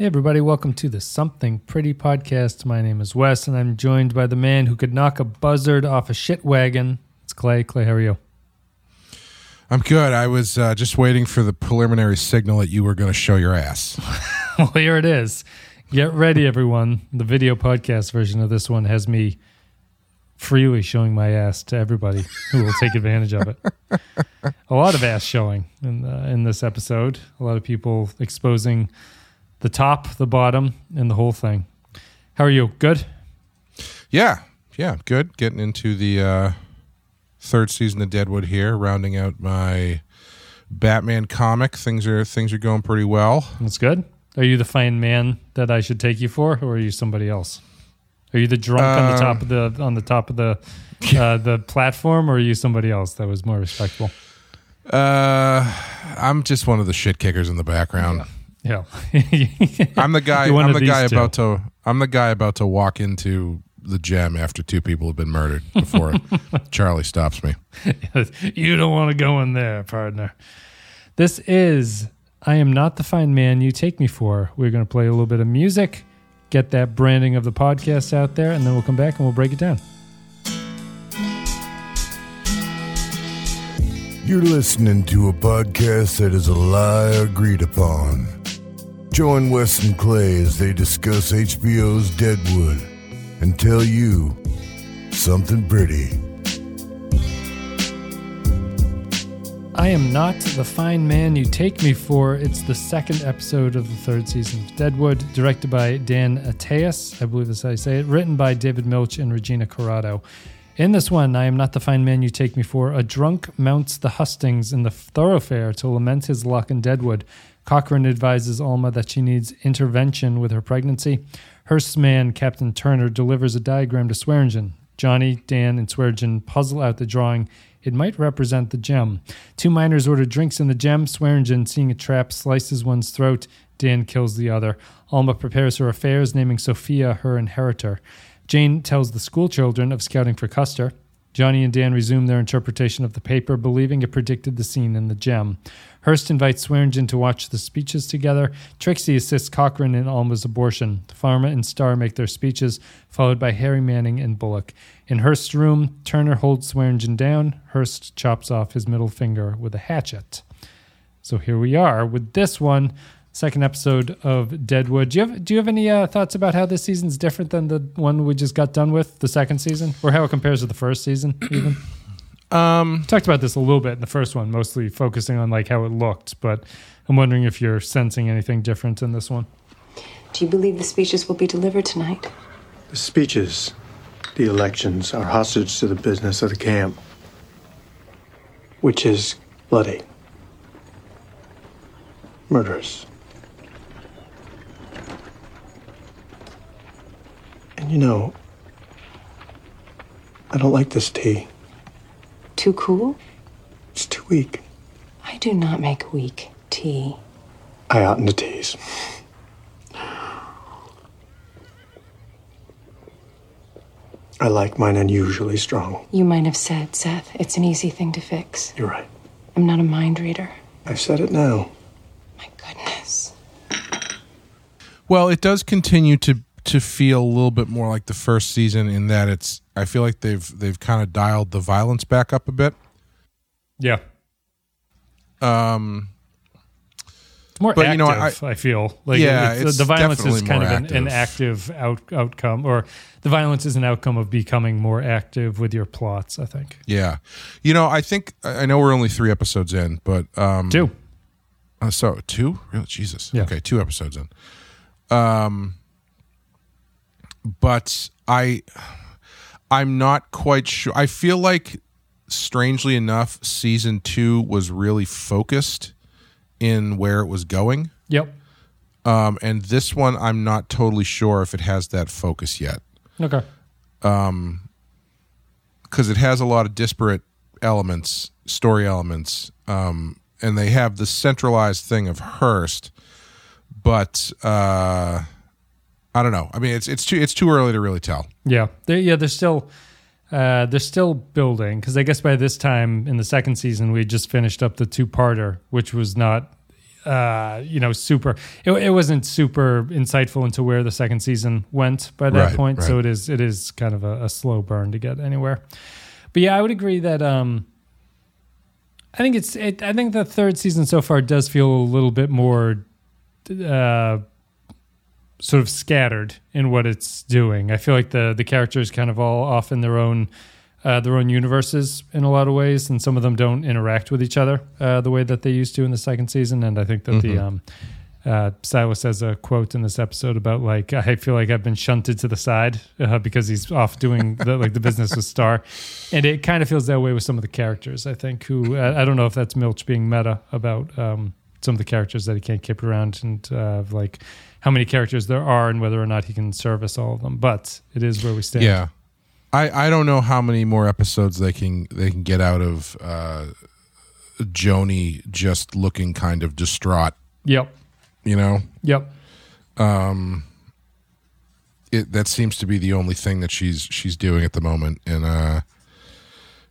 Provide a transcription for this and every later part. Hey everybody, welcome to the Something Pretty podcast. My name is Wes, and I'm joined by the man who could knock a buzzard off a shit wagon. It's Clay. Clay, how are you? I'm good. I was just waiting for the preliminary signal that you were going to show your ass. Well, here it is. Get ready, everyone. The video podcast version of this one has me freely showing my ass to everybody who will take advantage of it. A lot of ass showing in this episode. A lot of people exposing the top, the bottom, and the whole thing. How are you? Good? Yeah, good. Getting into the third season of Deadwood here, rounding out my Batman comic. Things are going pretty well. That's good. Are you the fine man that I should take you for, or are you somebody else? Are you the drunk on the top of the the platform, or are you somebody else that was more respectful? I'm just one of the shit kickers in the background. Yeah. Yeah, I'm the guy about to walk into the gym after two people have been murdered before Charlie stops me. You don't want to go in there, partner. This is I Am Not the Fine Man You Take Me For. We're going to play a little bit of music, get that branding of the podcast out there, and then we'll come back and we'll break it down. You're listening to a podcast that is a lie agreed upon. Join Wes and Clay as they discuss HBO's Deadwood and tell you something pretty. I Am Not the Fine Man You Take Me For. It's the second episode of the third season of Deadwood, directed by Dan Attias, I believe that's how you say it, written by David Milch and Regina Corrado. In this one, I am not the fine man you take me for. A drunk mounts the hustings in the thoroughfare to lament his luck in Deadwood. Cochran advises Alma that she needs intervention with her pregnancy. Hearst's man, Captain Turner, delivers a diagram to Swearengen. Johnny, Dan, and Swearengen puzzle out the drawing. It might represent the gem. Two miners order drinks in the gem. Swearengen, seeing a trap, slices one's throat. Dan kills the other. Alma prepares her affairs, naming Sophia her inheritor. Jane tells the school children of scouting for Custer. Johnny and Dan resume their interpretation of the paper, believing it predicted the scene in the gem. Hearst invites Swearengen to watch the speeches together. Trixie assists Cochran in Alma's abortion. Farmer and Star make their speeches, followed by Harry Manning and Bullock. In Hearst's room, Turner holds Swearengen down. Hearst chops off his middle finger with a hatchet. So here we are with this one. Second episode of Deadwood. Do you have any thoughts about how this season's different than the one we just got done with, the second season, or how it compares to the first season? Even talked about this a little bit in the first one, mostly focusing on like how it looked. But I'm wondering if you're sensing anything different in this one. Do you believe the speeches will be delivered tonight? The speeches, the elections, are hostage to the business of the camp, which is bloody, murderous. You know, I don't like this tea. Too cool? It's too weak. I do not make weak tea. I oughtn't to tease. I like mine unusually strong. You might have said, Seth, it's an easy thing to fix. You're right. I'm not a mind reader. I've said it now. My goodness. Well, it does continue to feel a little bit more like the first season in that it's, I feel like they've kind of dialed the violence back up a bit. Yeah. It's more active, you know, I feel. Like yeah, it's the violence is kind of an active outcome, or the violence is an outcome of becoming more active with your plots, I think. Yeah. You know, I know we're only three episodes in, but... two. So, two? Really? Jesus. Yeah. Okay, two episodes in. But I'm not quite sure. I feel like, strangely enough, season two was really focused in where it was going. Yep. And this one, I'm not totally sure if it has that focus yet. Okay. Because it has a lot of disparate elements, story elements, and they have the centralized thing of Hearst, but... I don't know. I mean, it's too early to really tell. Yeah, they're still building, because I guess by this time in the second season we had just finished up the two-parter, which was not super. It wasn't super insightful into where the second season went by that point. Right. So it is kind of a slow burn to get anywhere. But yeah, I would agree that I think the third season so far does feel a little bit more sort of scattered in what it's doing. I feel like the characters kind of all off in their own universes in a lot of ways, and some of them don't interact with each other the way that they used to in the second season. And I think that mm-hmm. Silas has a quote in this episode about like, I feel like I've been shunted to the side because he's off doing the business with Star. And it kind of feels that way with some of the characters, I think, who I don't know if that's Milch being meta about some of the characters that he can't keep around and how many characters there are and whether or not he can service all of them. But it is where we stand. Yeah. I don't know how many more episodes they can get out of Joanie just looking kind of distraught. Yep. You know? Yep. That seems to be the only thing that she's doing at the moment, and I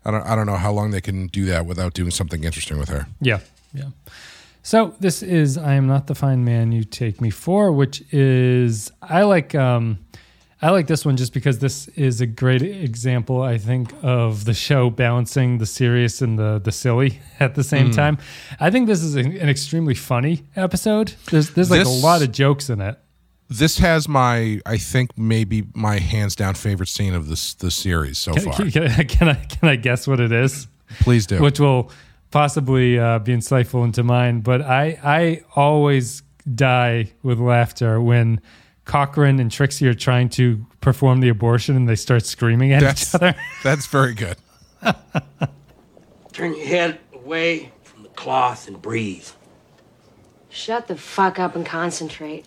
don't know how long they can do that without doing something interesting with her. Yeah. Yeah. So this is I Am Not the Fine Man You Take Me For, which is I like this one just because this is a great example, I think, of the show balancing the serious and the silly at the same time. I think this is an extremely funny episode. There's a lot of jokes in it. This has my hands down favorite scene of the series so far. Can I guess what it is? Please do. Which will possibly be insightful into mine, but I always die with laughter when Cochran and Trixie are trying to perform the abortion and they start screaming at each other. That's very good. Turn your head away from the cloth and breathe. Shut the fuck up and concentrate.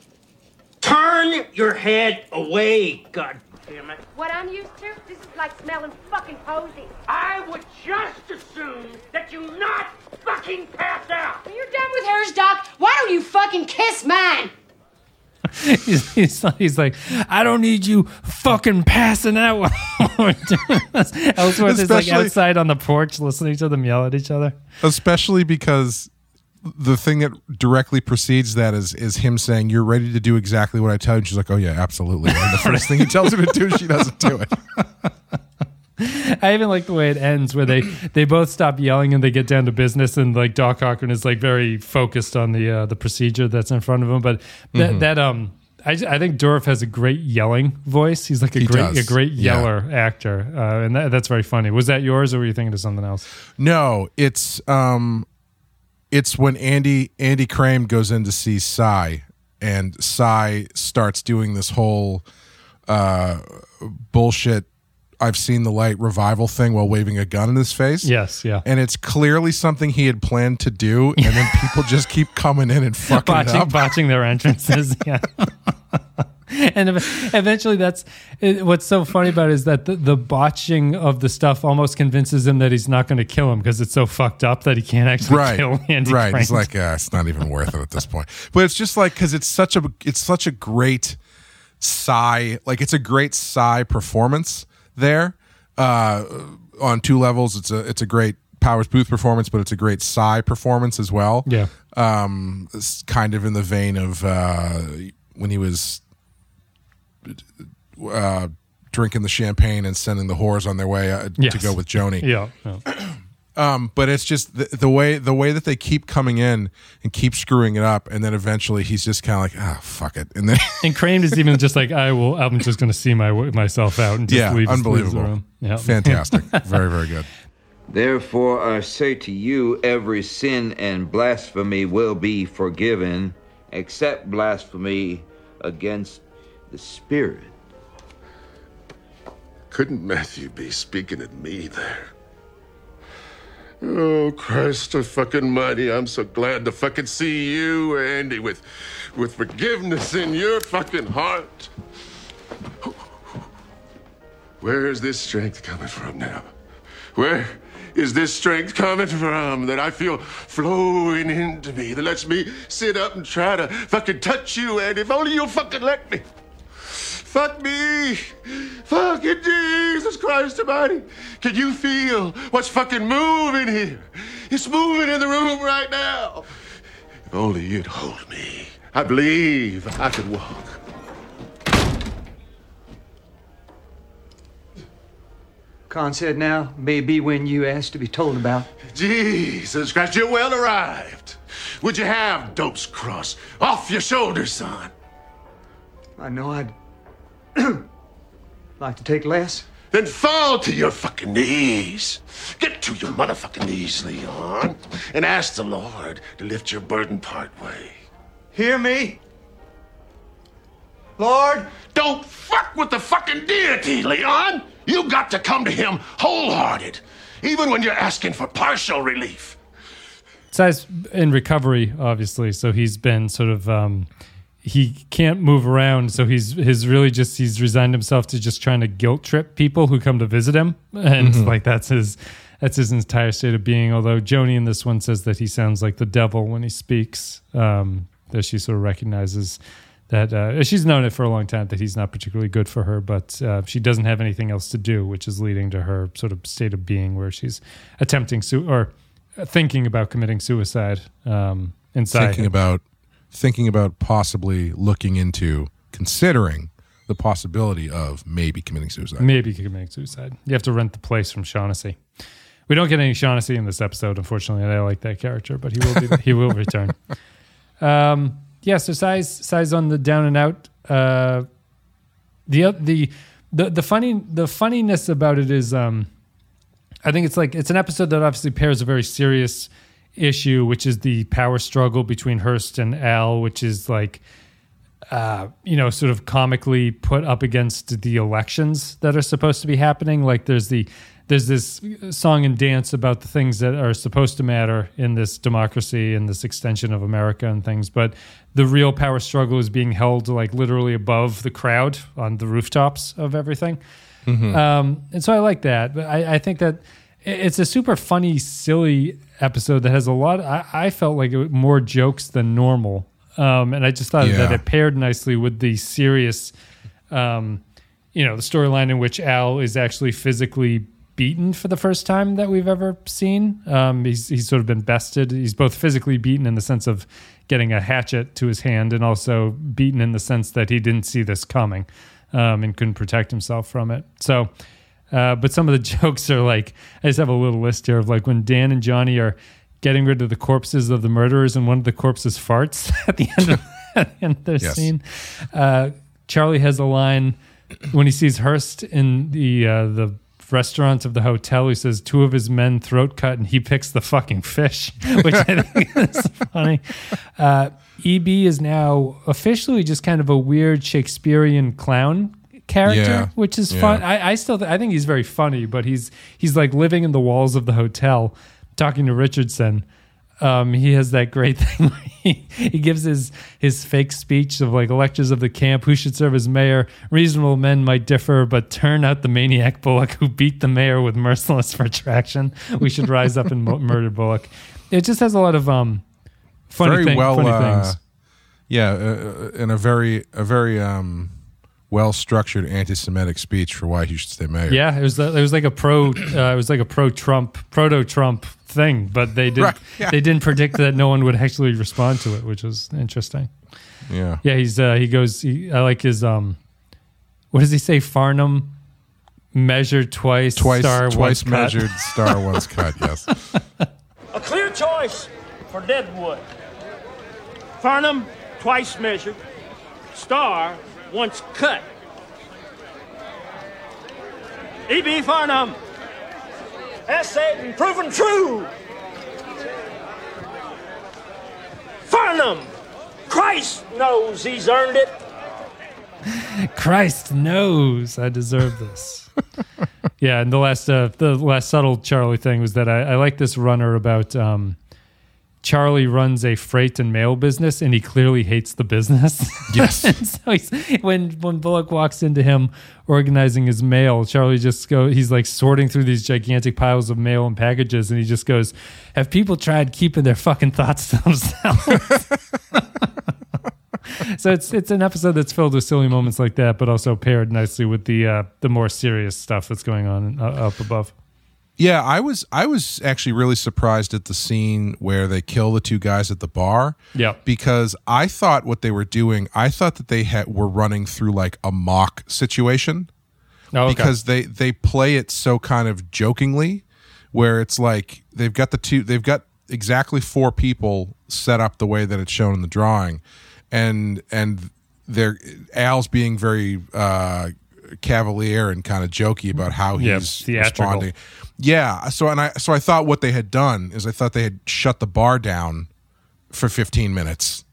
Turn your head away, God damn it. What I'm used to, this is like smelling fucking posy. I would just assume that you not fucking pass out. When you're done with hers, Doc, why don't you fucking kiss mine? He's like, I don't need you fucking passing out while we're doing this. Ellsworth is like outside on the porch listening to them yell at each other. Especially because the thing that directly precedes that is him saying, you're ready to do exactly what I tell you. And she's like, oh yeah, absolutely. And the first thing he tells her to do, she doesn't do it. I even like the way it ends where they both stop yelling and they get down to business, and like Doc Cochran is like very focused on the procedure that's in front of him. But I think Dorff has a great yelling voice. He's like a great yeller actor. And that's very funny. Was that yours or were you thinking of something else? No, it's when Andy Crane goes in to see Cy, and Cy starts doing this whole bullshit I've seen the light revival thing while waving a gun in his face. Yes, yeah. And it's clearly something he had planned to do, and then people just keep coming in and fucking it up. Botching their entrances, yeah. And eventually that's... What's so funny about it is that the botching of the stuff almost convinces him that he's not going to kill him because it's so fucked up that he can't actually kill Andy Crane. He's like, it's not even worth it at this point. But it's just like, because it's such a great Cy... Like, it's a great Cy performance. There on two levels. It's a great Powers Booth performance, but it's a great Cy performance as well. Yeah. It's kind of in the vein of when he was drinking the champagne and sending the whores on their way to go with Joanie. Yeah. Yeah. But it's just the way that they keep coming in and keep screwing it up, and then eventually he's just kind of like, fuck it, and Crane is even just like, I'm just going to see myself out and just leave. Unbelievable, leave the room. Yeah. Fantastic, very very good. Therefore I say to you, every sin and blasphemy will be forgiven, except blasphemy against the Spirit. Couldn't Matthew be speaking at me there? Oh, Christ a fucking mighty, I'm so glad to fucking see you, Andy, with forgiveness in your fucking heart. Where is this strength coming from now? Where is this strength coming from that I feel flowing into me, that lets me sit up and try to fucking touch you, Andy? If only you'll fucking let me. Fuck me! Fucking Jesus Christ Almighty! Can you feel what's fucking moving here? It's moving in the room right now. Only you'd hold me. I believe I could walk. Con said now may be when you asked to be told about. Jesus Christ, you're well arrived. Would you have Dope's cross off your shoulders, son? I know I'd like to take less. Then fall to your fucking knees. Get to your motherfucking knees, Leon, and ask the Lord to lift your burden partway. Hear me? Lord? Don't fuck with the fucking deity, Leon. You got to come to him wholehearted, even when you're asking for partial relief. Cy's in recovery, obviously, so he's been sort of... he can't move around, so he's resigned himself to just trying to guilt trip people who come to visit him, and like that's his entire state of being. Although Joanie in this one says that he sounds like the devil when he speaks, that she sort of recognizes that she's known it for a long time that he's not particularly good for her, but she doesn't have anything else to do, which is leading to her sort of state of being where she's attempting or thinking about committing suicide. Inside thinking about possibly looking into considering the possibility of maybe committing suicide. You have to rent the place from Shaughnessy. We don't get any Shaughnessy in this episode, unfortunately, and I like that character, but he will return. So Cy's on the down and out. The funniness about it is I think it's like it's an episode that obviously pairs a very serious issue, which is the power struggle between Hearst and Al, which is like, sort of comically put up against the elections that are supposed to be happening. Like there's this song and dance about the things that are supposed to matter in this democracy and this extension of America and things, but the real power struggle is being held like literally above the crowd on the rooftops of everything. And so I like that, but I think that it's a super funny, silly episode that has a lot. I felt like it more jokes than normal, and I just thought that it paired nicely with the serious, the storyline in which Al is actually physically beaten for the first time that we've ever seen. He's sort of been bested. He's both physically beaten in the sense of getting a hatchet to his hand, and also beaten in the sense that he didn't see this coming, and couldn't protect himself from it. So. But some of the jokes are like, I just have a little list here of like when Dan and Joanie are getting rid of the corpses of the murderers and one of the corpses farts at the end of their scene. Charlie has a line when he sees Hearst in the restaurant of the hotel. He says 2 of his men throat cut and he picks the fucking fish, which I think is funny. EB is now officially just kind of a weird Shakespearean clown character, which is fun. I think he's very funny, but he's like living in the walls of the hotel, talking to Richardson. He has that great thing where he gives his fake speech of like lectures of the camp, who should serve as mayor, reasonable men might differ, but turn out the maniac Bullock who beat the mayor with merciless retraction. We should rise up and murder Bullock. It just has a lot of funny things. And a very well-structured anti-Semitic speech for why he should stay mayor. Yeah, it was like a proto-Trump thing, but they didn't they didn't predict that no one would actually respond to it, which was interesting. Yeah. He goes, I like his what does he say? Farnum, measure twice measured, star once cut. Yes. A clear choice for Deadwood. Farnum, twice measured, star. Once cut. EB Farnum, essayed and proven true. Farnum, Christ knows he's earned it. Christ knows I deserve this. Yeah, and the last subtle Charlie thing was that I like this runner about. Charlie runs a freight and mail business, and he clearly hates the business. Yes. And so when Bullock walks into him organizing his mail, Charlie just goes, he's like sorting through these gigantic piles of mail and packages, and he just goes, have people tried keeping their fucking thoughts to themselves? So it's an episode that's filled with silly moments like that, but also paired nicely with the more serious stuff that's going on up above. Yeah, I was actually really surprised at the scene where they kill the two guys at the bar. Yeah, because I thought what they were doing, I thought that they were running through like a mock situation. Oh, okay. Because they play it so kind of jokingly, where it's like they've got exactly four people set up the way that it's shown in the drawing, and they're Al's being very cavalier and kind of jokey about how he's responding. Yeah. So I thought what they had done is I thought they had shut the bar down for 15 minutes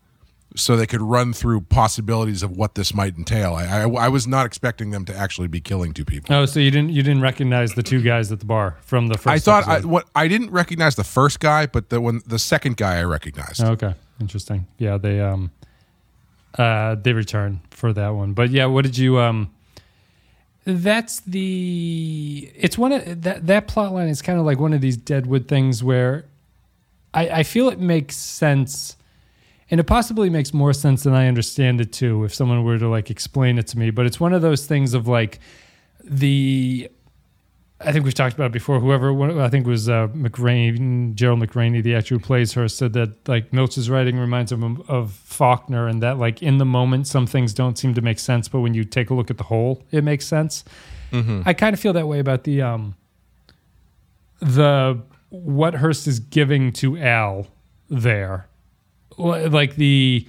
so they could run through possibilities of what this might entail. I was not expecting them to actually be killing two people. Oh, so you didn't recognize the two guys at the bar from the first I thought episode. I didn't recognize the first guy, but the second guy I recognized. Oh, okay. Interesting. Yeah, they return for that one. But yeah, what did you that plot line is kind of like one of these Deadwood things where I feel it makes sense, and it possibly makes more sense than I understand it too if someone were to like explain it to me. But it's one of those things of like I think we've talked about it before. Whoever, I think it was Gerald McRaney, the actor who plays her, said that like Milch's writing reminds him of Faulkner, and that like in the moment some things don't seem to make sense, but when you take a look at the whole, it makes sense. Mm-hmm. I kind of feel that way about the what Hearst is giving to Al there, like the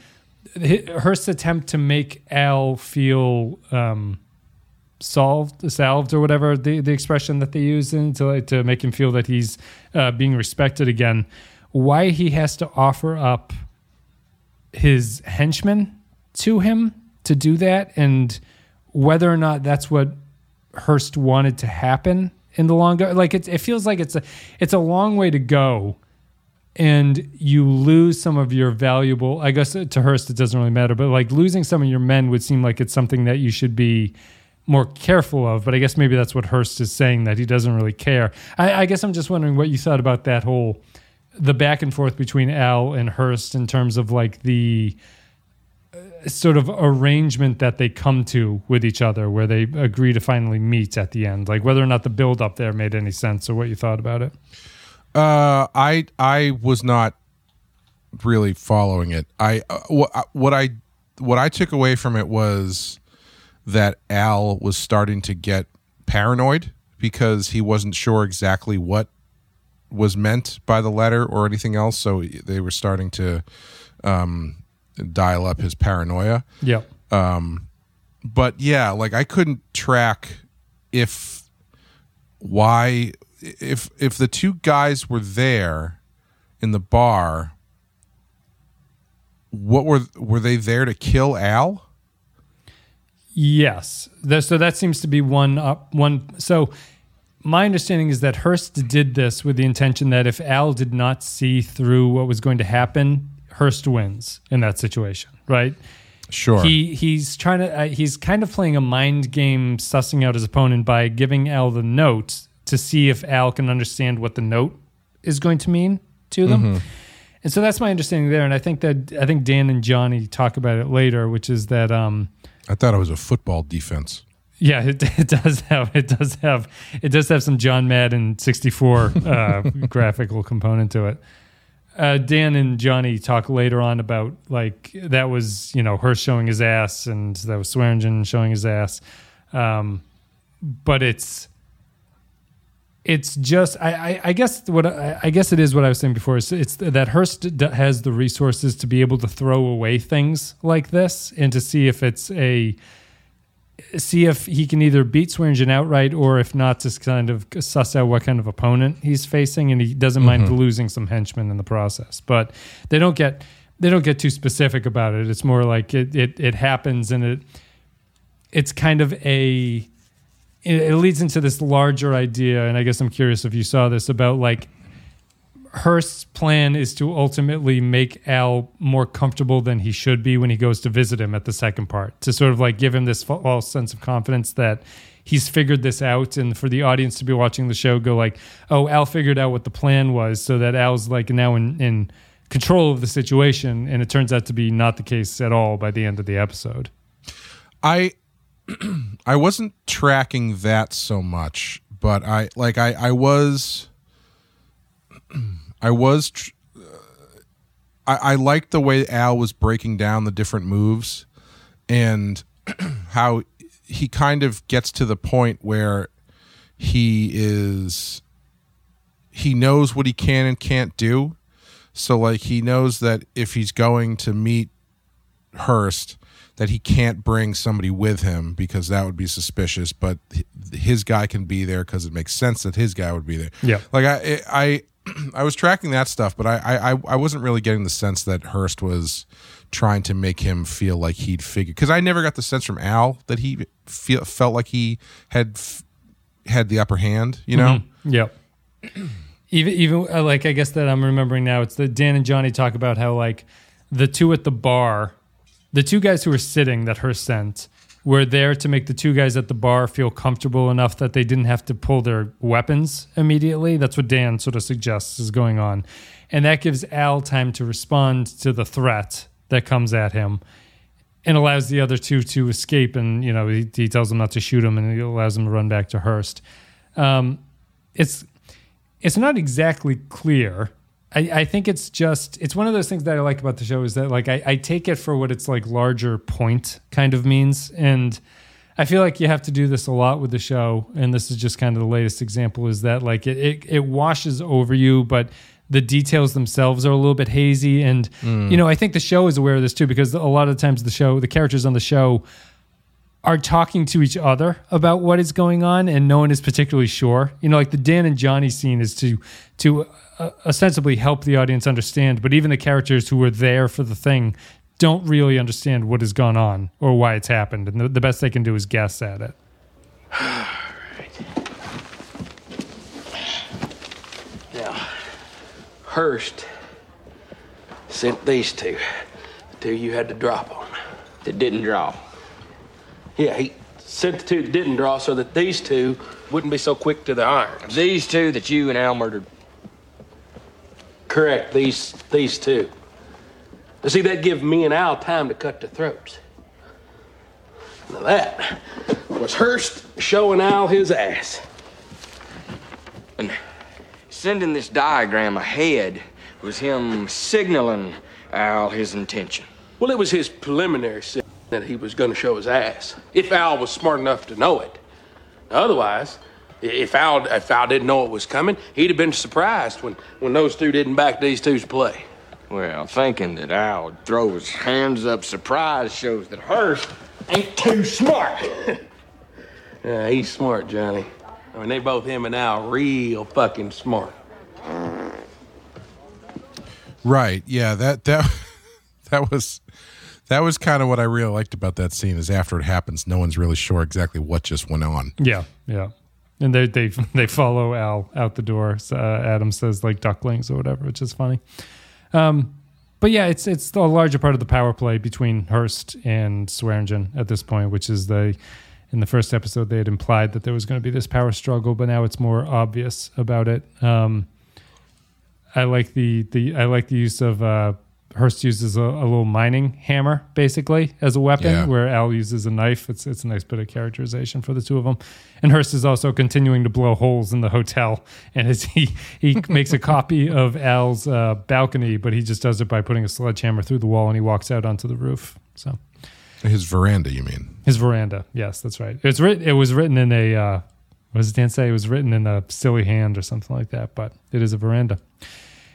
Hearst's attempt to make Al feel. Salved or whatever the expression that they use in to make him feel that he's being respected again. Why he has to offer up his henchmen to him to do that, and whether or not that's what Hearst wanted to happen in the long go. Like it feels like it's a long way to go, and you lose some of your valuable. I guess to Hearst it doesn't really matter, but like losing some of your men would seem like it's something that you should be more careful of, but I guess maybe that's what Hearst is saying, that he doesn't really care. I guess I'm just wondering what you thought about that whole, the back and forth between Al and Hearst in terms of like the sort of arrangement that they come to with each other, where they agree to finally meet at the end, like whether or not the build up there made any sense or what you thought about it. I was not really following it. What I took away from it was that Al was starting to get paranoid because he wasn't sure exactly what was meant by the letter or anything else. So they were starting to dial up his paranoia. Yeah. But yeah, like I couldn't track if the two guys were there in the bar, what were they there to kill Al? Yes. So that seems to be one. So my understanding is that Hearst did this with the intention that if Al did not see through what was going to happen, Hearst wins in that situation, right? Sure. He's trying to he's kind of playing a mind game, sussing out his opponent by giving Al the note to see if Al can understand what the note is going to mean to them. Mm-hmm. And so that's my understanding there. And I think Dan and Johnny talk about it later, which is that I thought it was a football defense. Yeah, it does have some John Madden 64 graphical component to it. Dan and Johnny talk later on about like that was, you know, Hearst showing his ass, and that was Swearengen showing his ass. But it's just I guess it is what I was saying before. It's that Hearst has the resources to be able to throw away things like this and to see if see if he can either beat Swearengen outright, or if not, just kind of suss out what kind of opponent he's facing, and he doesn't mind losing some henchmen in the process. But they don't get too specific about it. It's more like it happens, and it's kind of a. It leads into this larger idea, and I guess I'm curious if you saw this, about like Hearst's plan is to ultimately make Al more comfortable than he should be when he goes to visit him at the second part, to sort of like give him this false sense of confidence that he's figured this out, and for the audience to be watching the show go like, oh, Al figured out what the plan was, so that Al's like now in control of the situation, and it turns out to be not the case at all by the end of the episode. I wasn't tracking that so much, but I liked the way Al was breaking down the different moves and how he kind of gets to the point where he knows what he can and can't do. So like he knows that if he's going to meet Hearst, that he can't bring somebody with him because that would be suspicious, but his guy can be there because it makes sense that his guy would be there. Yeah, like I was tracking that stuff, but I wasn't really getting the sense that Hearst was trying to make him feel like he'd figured, because I never got the sense from Al that he felt like he had the upper hand, you know? Mm-hmm. Yep. Even like, I guess that I'm remembering now, it's that Dan and Johnny talk about how like the two at the bar, the two guys who were sitting that Hearst sent were there to make the two guys at the bar feel comfortable enough that they didn't have to pull their weapons immediately. That's what Dan sort of suggests is going on. And that gives Al time to respond to the threat that comes at him and allows the other two to escape. And, you know, he tells them not to shoot him and he allows them to run back to Hearst. It's not exactly clear. I think it's just, it's one of those things that I like about the show is that like, I take it for what it's like larger point kind of means. And I feel like you have to do this a lot with the show. And this is just kind of the latest example is that like it washes over you, but the details themselves are a little bit hazy. And, you know, I think the show is aware of this too, because a lot of the times the characters on the show are talking to each other about what is going on and no one is particularly sure. You know, like the Dan and Johnny scene is to ostensibly help the audience understand, but even the characters who were there for the thing don't really understand what has gone on or why it's happened. And the best they can do is guess at it. All right. Now, Hearst sent these two, the two you had to drop on. That didn't draw. Yeah, he sent the two that didn't draw so that these two wouldn't be so quick to the irons. These two that you and Al murdered. Correct, these two. You see, that give me and Al time to cut the throats. Now that was Hearst showing Al his ass. And sending this diagram ahead was him signaling Al his intention. Well, it was his preliminary signal that he was going to show his ass, if Al was smart enough to know it. Otherwise, if Al didn't know it was coming, he'd have been surprised when those two didn't back these two's play. Well, thinking that Al would throw his hands up surprised shows that Hearst ain't too smart. Yeah, he's smart, Johnny. I mean, they both, him and Al, real fucking smart. Right, yeah, that was kind of what I really liked about that scene is after it happens, no one's really sure exactly what just went on. Yeah, yeah. And they follow Al out the door. Adam says like ducklings or whatever, which is funny. But yeah, it's a larger part of the power play between Hearst and Swearengen at this point, which is in the first episode they had implied that there was going to be this power struggle, but now it's more obvious about it. I like the use of... Hearst uses a little mining hammer, basically, as a weapon, yeah, where Al uses a knife. It's a nice bit of characterization for the two of them. And Hearst is also continuing to blow holes in the hotel. And as he makes a copy of Al's balcony, but he just does it by putting a sledgehammer through the wall and he walks out onto the roof. So his veranda, you mean? His veranda, yes, that's right. It was written in a... what does Dan say? It was written in a silly hand or something like that, but it is a veranda.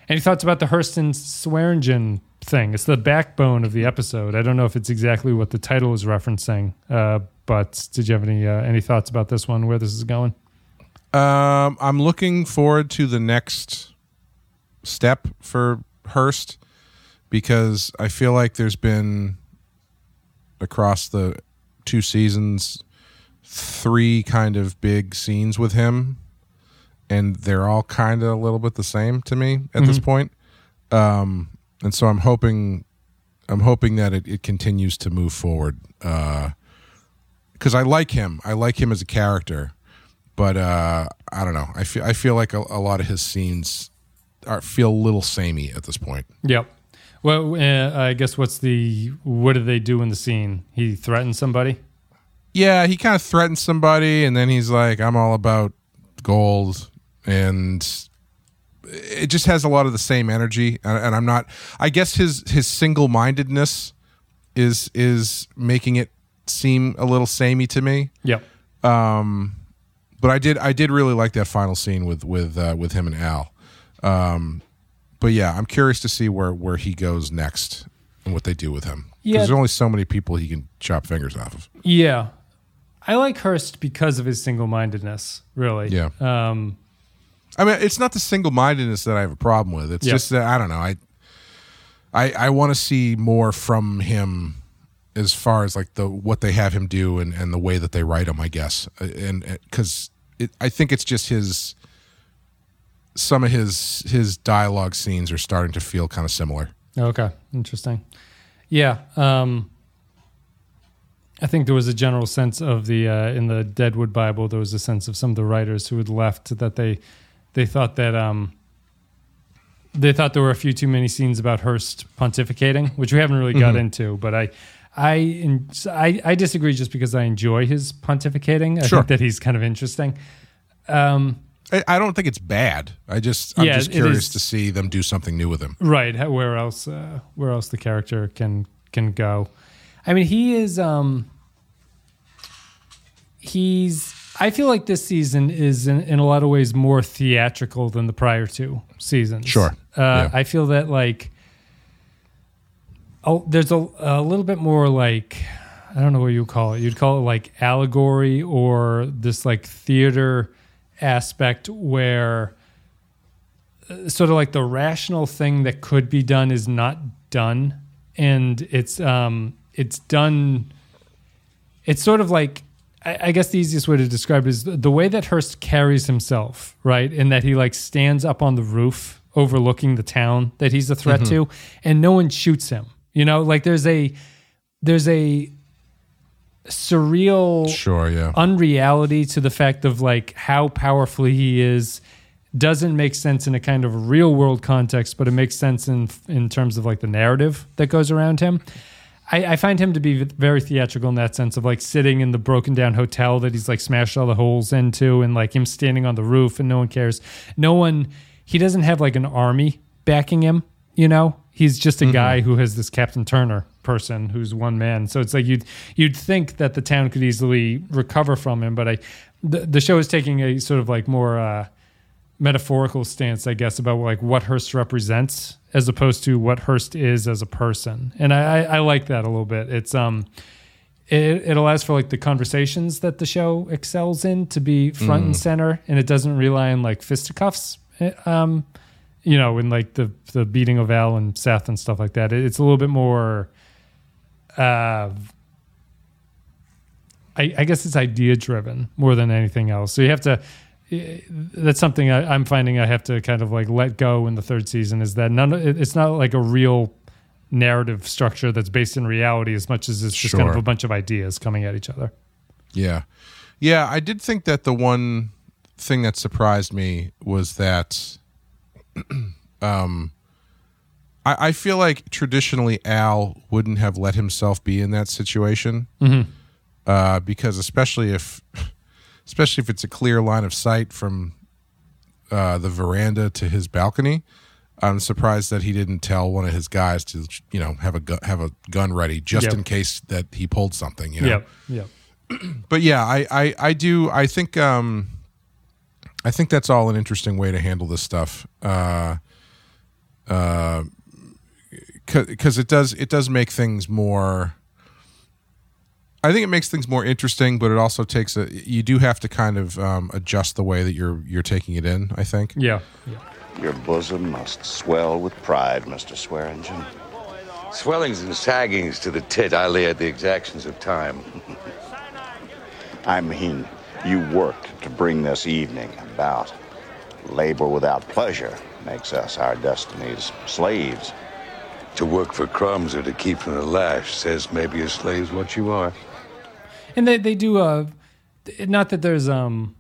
Any thoughts about the Hearst and Swearengen thing? It's the backbone of the episode. I don't know if it's exactly what the title is referencing, but did you have any thoughts about this one, where this is going? I'm looking forward to the next step for Hearst because I feel like there's been, across the two seasons, three kind of big scenes with him. And they're all kind of a little bit the same to me at this point. And so I'm hoping that it continues to move forward. Because I like him. I like him as a character. But I don't know. I feel like a lot of his scenes feel a little samey at this point. Yep. Well, I guess what do they do in the scene? He threatens somebody? Yeah, he kind of threatens somebody. And then he's like, I'm all about gold, and it just has a lot of the same energy. And I'm not, I guess his single-mindedness is making it seem a little samey to me. Yep. But I did really like that final scene with him and Al. But yeah, I'm curious to see where he goes next and what they do with him. Yeah. 'Cause there's only so many people he can chop fingers off of. Yeah. I like Hearst because of his single-mindedness, really. Yeah. I mean, it's not the single-mindedness that I have a problem with. It's just that, I don't know, I want to see more from him as far as like what they have him do and the way that they write him, I guess. And because I think it's just some of his dialogue scenes are starting to feel kind of similar. Okay, interesting. Yeah, I think there was a general sense of in the Deadwood Bible, there was a sense of some of the writers who had left that they thought that they thought there were a few too many scenes about Hearst pontificating, which we haven't really got into. But I disagree just because I enjoy his pontificating. I think that he's kind of interesting. I don't think it's bad. I'm just curious to see them do something new with him. Right. Where else the character can go. I mean, he is, I feel like this season is in a lot of ways more theatrical than the prior two seasons. Sure. I feel that there's a little bit more like, I don't know what you call it. You'd call it like allegory or this like theater aspect where sort of like the rational thing that could be done is not done. And it's done. It's sort of like, I guess the easiest way to describe it is the way that Hearst carries himself, right? In that he like stands up on the roof overlooking the town that he's a threat to, and no one shoots him. You know, like there's a surreal unreality to the fact of like how powerful he is. Doesn't make sense in a kind of real world context, but it makes sense in terms of like the narrative that goes around him. I find him to be very theatrical in that sense of like sitting in the broken down hotel that he's like smashed all the holes into, and like him standing on the roof and no one cares. He doesn't have like an army backing him, you know? He's just a guy who has this Captain Turner person who's one man. So it's like you'd think that the town could easily recover from him, but the show is taking a sort of like more metaphorical stance, I guess, about like what Hearst represents as opposed to what Hearst is as a person. And I like that a little bit. It's it allows for like the conversations that the show excels in to be front and center, and it doesn't rely on like fisticuffs. You know, in like the beating of Al and Seth and stuff like that. It's a little bit more, I guess it's idea driven more than anything else. So you have to, that's something I'm finding I have to kind of like let go in the third season, is that it's not like a real narrative structure that's based in reality as much as it's just kind of a bunch of ideas coming at each other. Yeah. Yeah. I did think that the one thing that surprised me was that, I feel like traditionally Al wouldn't have let himself be in that situation, because especially if it's a clear line of sight from the veranda to his balcony, I'm surprised that he didn't tell one of his guys to, you know, have a gun ready just in case that he pulled something, you know. Yep. But yeah, I do. I think that's all an interesting way to handle this stuff, because it does make things more. I think it makes things more interesting, but it also takes you do have to kind of adjust the way that you're taking it in, I think. Yeah. Your bosom must swell with pride, Mr. Swearengen. Swellings and saggings to the tit I lay at the exactions of time. I mean, you worked to bring this evening about. Labor without pleasure makes us our destiny's slaves. To work for crumbs or to keep from the lash says maybe a slave's what you are. And they do not that there's not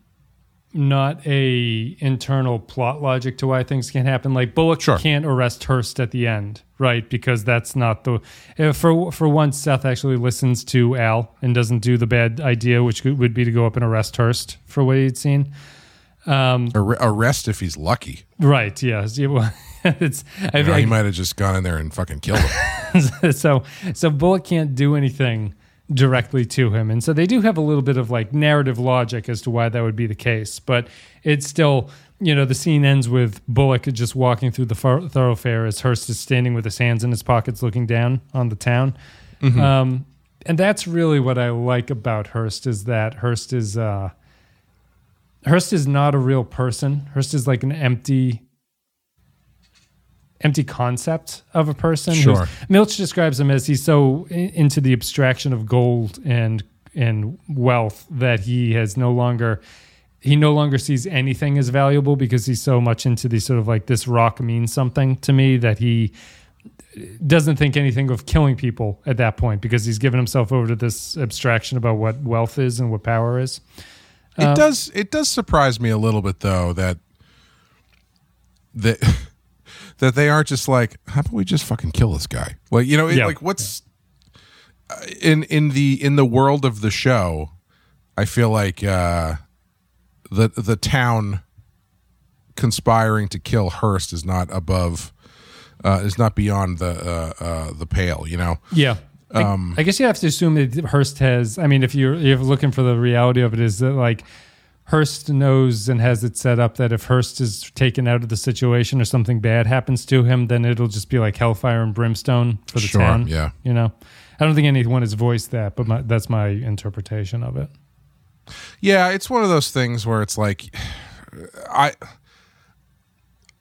a internal plot logic to why things can happen. Like Bullock can't arrest Hearst at the end, right? Because that's not the for once Seth actually listens to Al and doesn't do the bad idea, which would be to go up and arrest Hearst for what he'd seen. Arrest if he's lucky. Right, yeah. He might have just gone in there and fucking killed him. So Bullock can't do anything directly to him. And so they do have a little bit of like narrative logic as to why that would be the case. But it's still, the scene ends with Bullock just walking through the thoroughfare as Hearst is standing with his hands in his pockets looking down on the town. Mm-hmm. And that's really what I like about Hearst, is that Hearst is not a real person. Hearst is like an empty concept of a person. Sure. Milch describes him as he's so into the abstraction of gold and wealth that he no longer sees anything as valuable, because he's so much into the sort of like, this rock means something to me, that he doesn't think anything of killing people at that point, because he's given himself over to this abstraction about what wealth is and what power is. It does surprise me a little bit, though, that they aren't just like, how about we just fucking kill this guy? Well, like what's in the world of the show, I feel like the town conspiring to kill Hearst is not above, is not beyond the pale, Yeah. I guess you have to assume that Hearst has, if you're looking for the reality of it, is that like Hearst knows and has it set up that if Hearst is taken out of the situation or something bad happens to him, then it'll just be like hellfire and brimstone for the town. Yeah. I don't think anyone has voiced that, but that's my interpretation of it. Yeah. It's one of those things where it's like,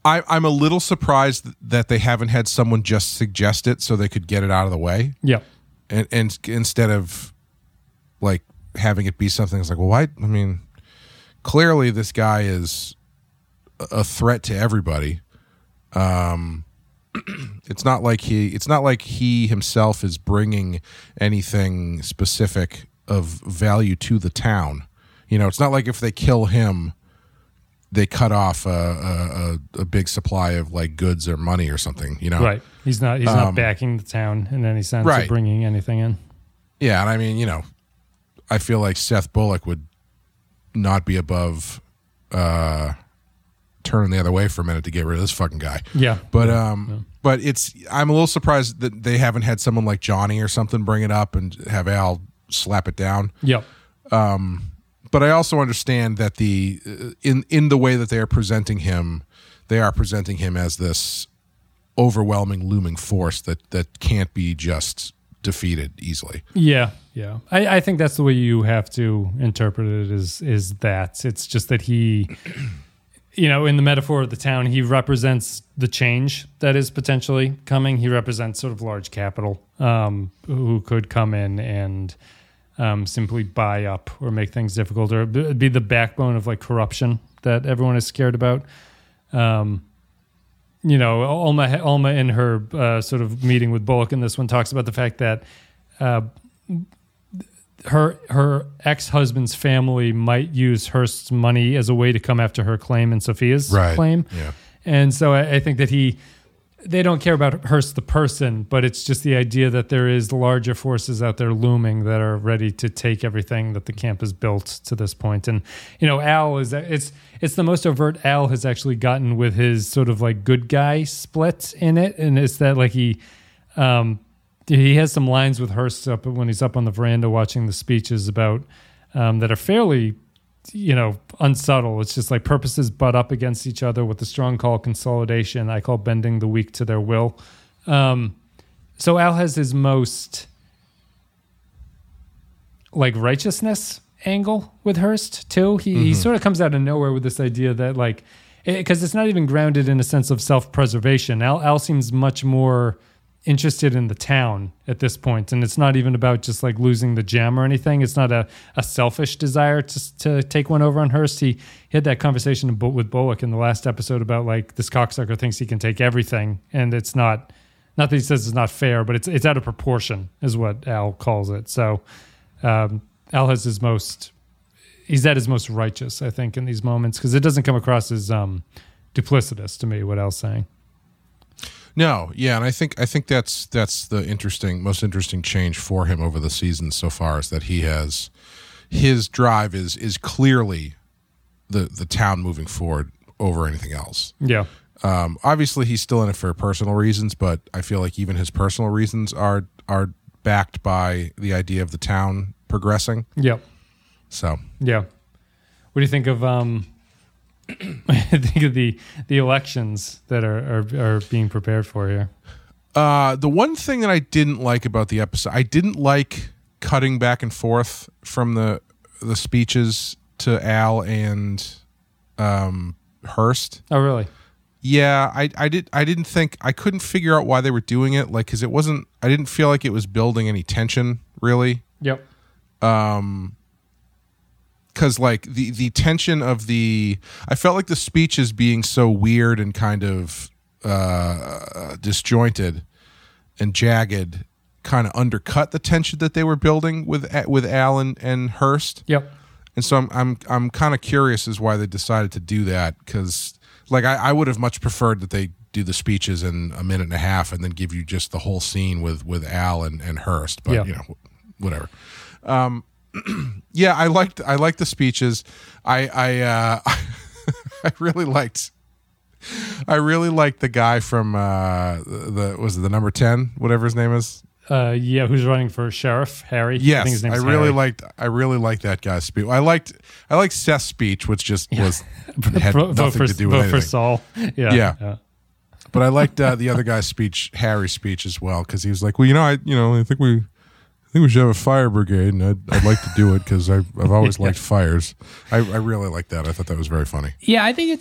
I'm a little surprised that they haven't had someone just suggest it so they could get it out of the way. Yeah. And instead of like having it be something that's like, well, why? Clearly this guy is a threat to everybody. It's not like he himself is bringing anything specific of value to the town. It's not like if they kill him, they cut off a big supply of like goods or money or something. Right. He's not backing the town in any sense, right, or bringing anything in. Yeah. And I feel like Seth Bullock would not be above turning the other way for a minute to get rid of this fucking guy. Yeah. But but I'm a little surprised that they haven't had someone like Johnny or something bring it up and have Al slap it down. Yep. But I also understand that in the way that they are presenting him, as this overwhelming looming force that can't be just defeated easily. Yeah. I think that's the way you have to interpret it, is that it's just that he, in the metaphor of the town, he represents the change that is potentially coming. He represents sort of large capital, who could come in and simply buy up or make things difficult, or be the backbone of like corruption that everyone is scared about. Alma in her sort of meeting with Bullock in this one talks about the fact that her ex-husband's family might use Hearst's money as a way to come after her claim and Sophia's claim. Yeah. And so I think that they don't care about Hearst the person, but it's just the idea that there is larger forces out there looming that are ready to take everything that the camp has built to this point. And, Al is, it's the most overt Al has actually gotten with his sort of like good guy split in it. And it's that like he has some lines with Hearst up when he's up on the veranda watching the speeches about, that are fairly, unsubtle. It's just like purposes butt up against each other. What the strong call consolidation, I call bending the weak to their will. So Al has his most like righteousness angle with Hearst too. He sort of comes out of nowhere with this idea that like, because it's not even grounded in a sense of self-preservation. Al seems much more interested in the town at this point, and it's not even about just like losing the gem or anything. It's not a selfish desire to take one over on Hearst. He had that conversation with Bullock in the last episode about like, this cocksucker thinks he can take everything, and it's not that he says it's not fair, but it's out of proportion is what Al calls it. So Al has he's at his most righteous, I think, in these moments, because it doesn't come across as duplicitous to me what Al's saying. No, yeah, and I think that's the most interesting change for him over the season so far, is that his drive is clearly the town moving forward over anything else. Yeah. Obviously, he's still in it for personal reasons, but I feel like even his personal reasons are backed by the idea of the town progressing. Yep. So. Yeah. What do you think of? I think of the elections that are being prepared for here. The one thing that I didn't like about the episode, I didn't like cutting back and forth from the speeches to Al and Hearst. Oh, really? Yeah, I couldn't figure out why they were doing it, like, because I didn't feel like it was building any tension, really. Yep. Because, like, the tension of I felt like the speeches being so weird and kind of disjointed and jagged kind of undercut the tension that they were building with Al and Hearst. Yep. And so I'm kind of curious as why they decided to do that, because... Like, I would have much preferred that they do the speeches in a minute and a half and then give you just the whole scene with Al and Hearst. But, yeah. You know, whatever. Yeah, I liked the speeches. I really liked the guy from was it the number 10, whatever his name is. Yeah, who's running for sheriff? Harry. Yes, I think his name's Harry. I really liked that guy's speech. I liked Seth's speech, which just had nothing to do with anything. For Saul. Yeah. But I liked the other guy's speech, Harry's speech as well, because he was like, "Well, I think we should have a fire brigade, and I'd like to do it because I've always liked fires." I really liked that. I thought that was very funny. Yeah, I think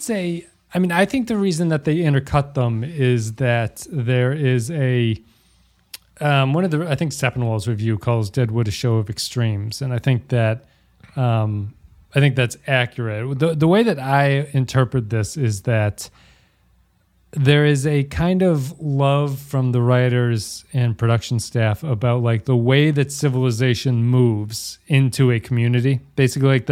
I think the reason that they intercut them is that there is a. I think Seppenwall's review calls Deadwood a show of extremes, and I think that that's accurate. The way that I interpret this is that there is a kind of love from the writers and production staff about, like, the way that civilization moves into a community. Basically,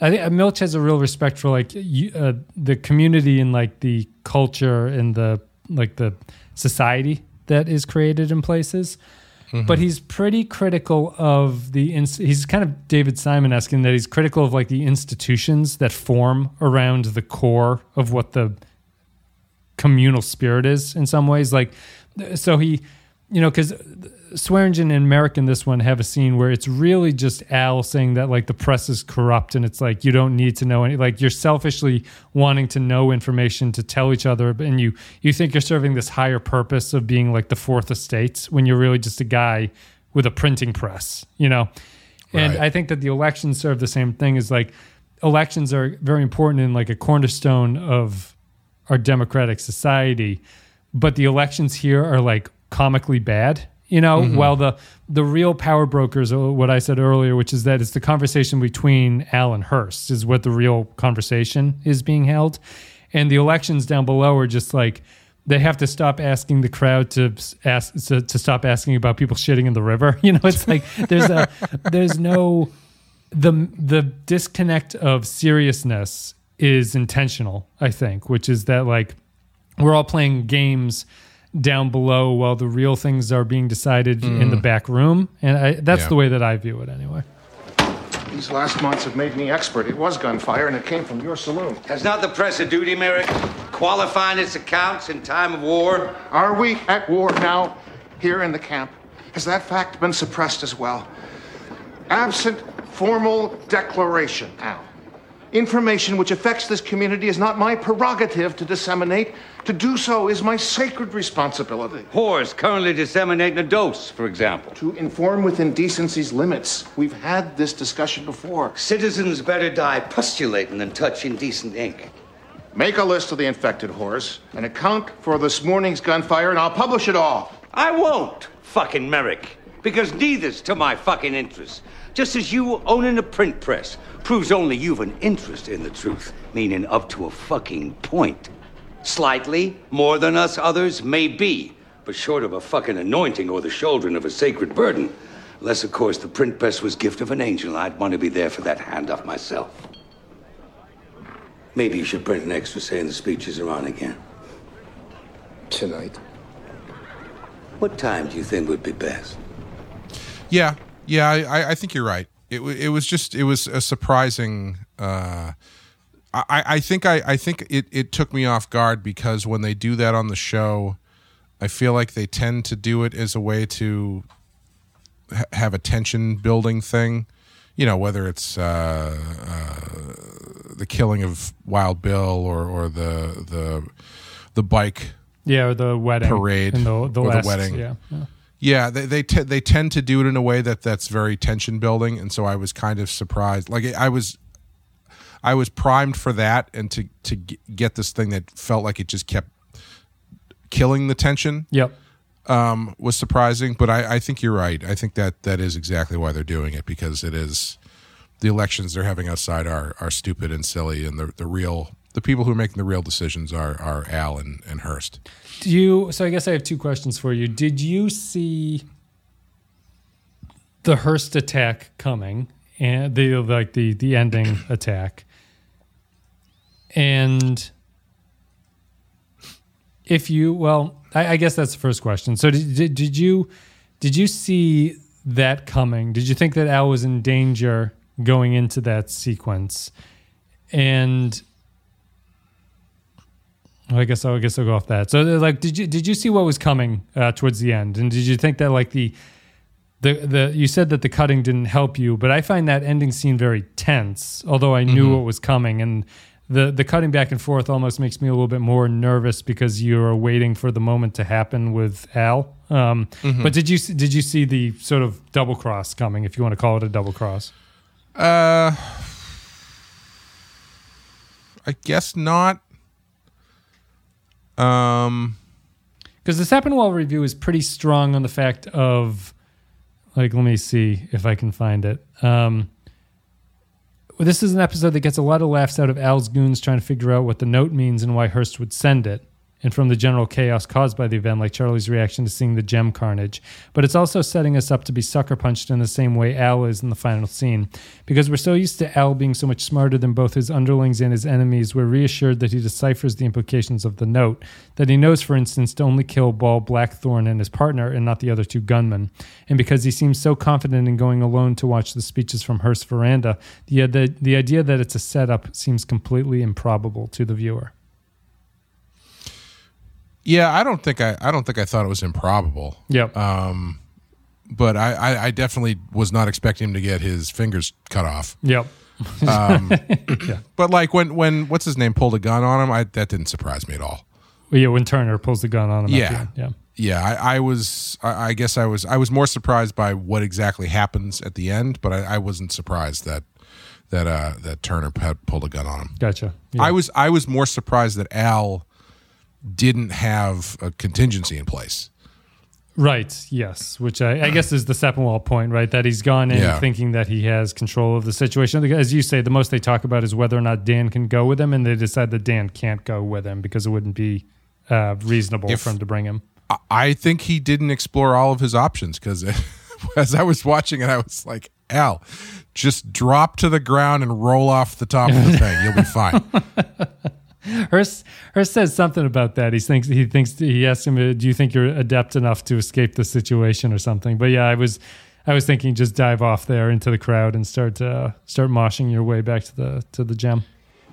I think Milch has a real respect for, like, the community and, like, the culture and the society that is created in places. Mm-hmm. But he's pretty critical of he's kind of David Simon-esque in that he's critical of, like, the institutions that form around the core of what the communal spirit is in some ways. Like, so he, you know, because Swearengen and Merrick in this one have a scene where it's really just Al saying that, like, the press is corrupt, and it's like, you don't need to know any, like, you're selfishly wanting to know information to tell each other, and you think you're serving this higher purpose of being, like, the fourth estate when you're really just a guy with a printing press, you know? Right. And I think that the elections serve the same thing, is, like, elections are very important in, like, a cornerstone of our democratic society, but the elections here are, like, comically bad. You know, mm-hmm. While the real power brokers are what I said earlier, which is that it's the conversation between Al and Hearst is what the real conversation is being held. And the elections down below are just like, they have to stop asking the crowd to stop asking about people shitting in the river. You know, it's like, the disconnect of seriousness is intentional, I think, which is that, like, we're all playing games down below while the real things are being decided in the back room. And that's the way that I view it anyway. These last months have made me expert. It was gunfire, and it came from your saloon. Has not the press a duty, Merrick, qualifying its accounts in time of war? Are we at war now, here in the camp? Has that fact been suppressed as well? Absent formal declaration, Al. Information which affects this community is not my prerogative to disseminate. To do so is my sacred responsibility. Whores currently disseminate a dose, for example. To inform within decency's limits. We've had this discussion before. Citizens better die postulating than touch indecent ink. Make a list of the infected whores, an account for this morning's gunfire, and I'll publish it all. I won't, fucking Merrick, because neither's to my fucking interest. Just as you owning a print press proves only you've an interest in the truth, meaning up to a fucking point. Slightly more than us others may be, but short of a fucking anointing or the shouldering of a sacred burden. Unless, of course, the print press was gift of an angel. I'd want to be there for that handoff myself. Maybe you should print an extra saying the speeches are on again. Tonight. What time do you think would be best? Yeah. Yeah, I think you're right. It was a surprising I think it took me off guard, because when they do that on the show, I feel like they tend to do it as a way to have a tension building thing. You know, whether it's the killing of Wild Bill or the bike, yeah, or the wedding parade, and the wedding, yeah. They tend to do it in a way that's very tension building, and so I was kind of surprised. Like I was primed for that, and to get this thing that felt like it just kept killing the tension. Yep. Was surprising, but I think you're right. I think that is exactly why they're doing it, because it is, the elections they're having outside are stupid and silly, and the people who are making the real decisions are Al and Hearst. So I guess I have two questions for you. Did you see the Hearst attack coming, and the ending attack? And if you, well, I guess that's the first question. So did you see that coming? Did you think that Al was in danger going into that sequence? And I guess I'll go off that. So like, did you see what was coming towards the end? And did you think that like the you said that the cutting didn't help you, but I find that ending scene very tense, although I knew what was coming, and the cutting back and forth almost makes me a little bit more nervous, because you're waiting for the moment to happen with Al. But did you see the sort of double cross coming, if you want to call it a double cross? I guess not. Because the Sappenwall review is pretty strong on the fact of, like, let me see if I can find it. This is an episode that gets a lot of laughs out of Al's goons trying to figure out what the note means and why Hearst would send it, and from the general chaos caused by the event, like Charlie's reaction to seeing the gem carnage. But it's also setting us up to be sucker punched in the same way Al is in the final scene. Because we're so used to Al being so much smarter than both his underlings and his enemies, we're reassured that he deciphers the implications of the note, that he knows, for instance, to only kill Ball Blackthorne and his partner and not the other two gunmen. And because he seems so confident in going alone to watch the speeches from Hearst's veranda, the idea that it's a setup seems completely improbable to the viewer. Yeah, I don't think I thought it was improbable. Yep. But I definitely was not expecting him to get his fingers cut off. Yep. Yeah. But like when what's his name pulled a gun on him, that didn't surprise me at all. Well, yeah, when Turner pulls the gun on him. Yeah. Yeah. I guess I was more surprised by what exactly happens at the end, but I wasn't surprised that Turner had pulled a gun on him. Gotcha. Yeah. I was more surprised that Al didn't have a contingency in place. Right, yes, which I guess is the Sappenwall point, right? That he's gone in thinking that he has control of the situation. As you say, the most they talk about is whether or not Dan can go with him, and they decide that Dan can't go with him because it wouldn't be reasonable for him to bring him. I think he didn't explore all of his options, because as I was watching it, I was like, Al, just drop to the ground and roll off the top of the thing. You'll be fine. Hearst says something about that. He thinks he asked him, "Do you think you're adept enough to escape the situation or something?" But yeah, I was thinking just dive off there into the crowd and start moshing your way back to the gem.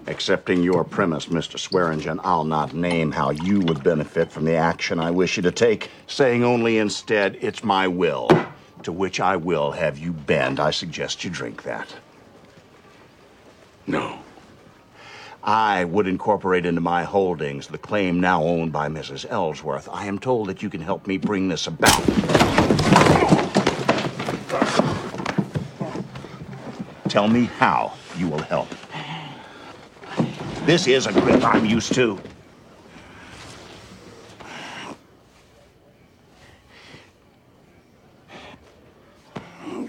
Accepting your premise, Mr. Swearengen, I'll not name how you would benefit from the action I wish you to take, saying only instead, "It's my will, to which I will have you bend." I suggest you drink that. No. I would incorporate into my holdings the claim now owned by Mrs. Ellsworth. I am told that you can help me bring this about. Tell me how you will help. This is a grip I'm used to.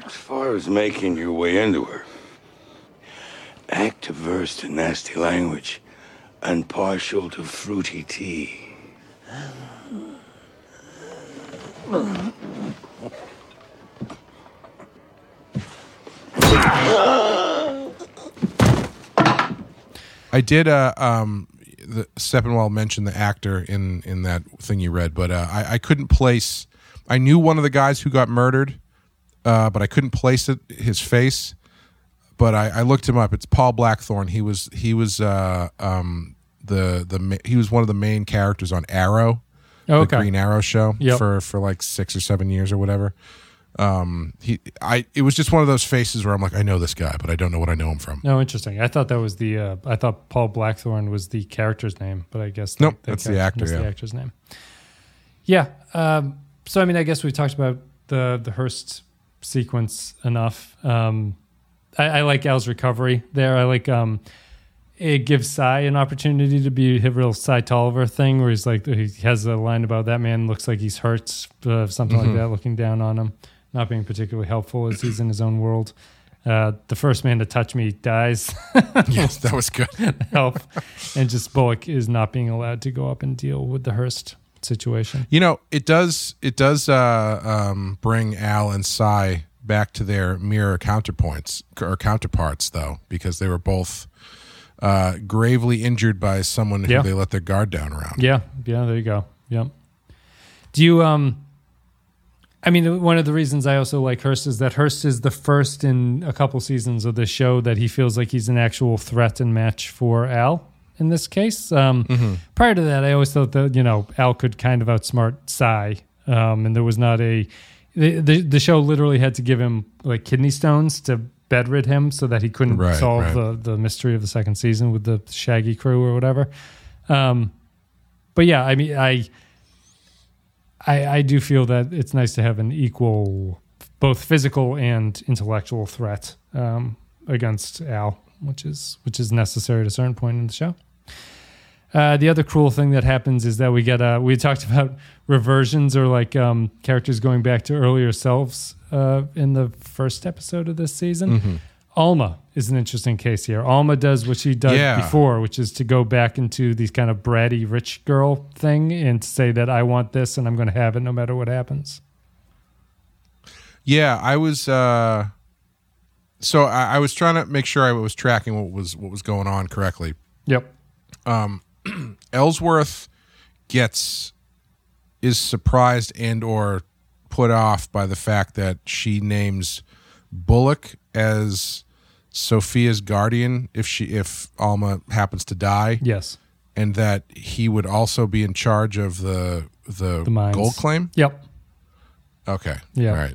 As far as making your way into her, act averse to nasty language and partial to fruity tea. I did the Seppenwall mentioned the actor in that thing you read, but I couldn't place, I knew one of the guys who got murdered, but I couldn't place his face. But I looked him up. It's Paul Blackthorne. He was one of the main characters on Arrow, the Green Arrow show, for like 6 or 7 years or whatever. It was just one of those faces where I'm like, I know this guy, but I don't know what I know him from. No, interesting. I thought that was I thought Paul Blackthorne was the character's name, but I guess that's the actor's name. Yeah. So I mean, I guess we talked about the Hearst sequence enough. I like Al's recovery there. I like it gives Cy an opportunity to be a real Cy Tolliver thing, where he's like, he has a line about that man looks like he's hurt, something like that, looking down on him, not being particularly helpful as he's in his own world. The first man to touch me dies. Yes, that was good. Help. And just Bullock is not being allowed to go up and deal with the Hearst situation. You know, it does bring Al and Cy back to their mirror counterparts, though, because they were both gravely injured by someone who they let their guard down around. Yeah, there you go. Yep. Do you I mean, one of the reasons I also like Hearst is that Hearst is the first in a couple seasons of this show that he feels like he's an actual threat and match for Al in this case. Prior to that, I always thought that, you know, Al could kind of outsmart Cy, and there was not a... The show literally had to give him like kidney stones to bedrid him so that he couldn't solve the mystery of the second season with the Shaggy crew or whatever. But yeah, I mean, I do feel that it's nice to have an equal, both physical and intellectual threat against Al, which is necessary at a certain point in the show. The other cruel thing that happens is that we get we talked about reversions or like characters going back to earlier selves in the first episode of this season. Alma is an interesting case here. Alma does what she did before, which is to go back into these kind of bratty rich girl thing and say that I want this and I'm going to have it no matter what happens. Yeah, I was... so I was trying to make sure I was tracking what was going on correctly. Yep. Ellsworth is surprised and or put off by the fact that she names Bullock as Sophia's guardian if Alma happens to die. Yes. And that he would also be in charge of the gold claim. Yep. Okay. Yeah. All right.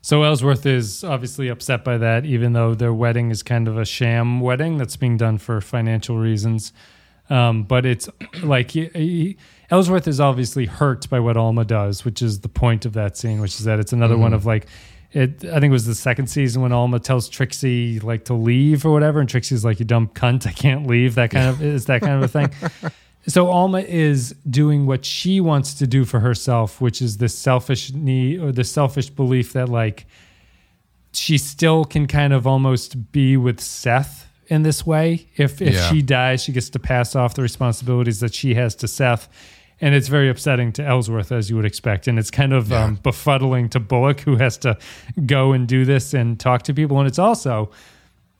So Ellsworth is obviously upset by that, even though their wedding is kind of a sham wedding that's being done for financial reasons. But it's like Ellsworth is obviously hurt by what Alma does, which is the point of that scene, which is that it's another one of like, I think it was the second season when Alma tells Trixie like to leave or whatever. And Trixie's like, you dumb cunt, I can't leave. That kind of a thing. So Alma is doing what she wants to do for herself, which is this selfish need or the selfish belief that like she still can kind of almost be with Seth in this way. If she dies, she gets to pass off the responsibilities that she has to Seth. And it's very upsetting to Ellsworth, as you would expect. And it's kind of befuddling to Bullock, who has to go and do this and talk to people. And it's also,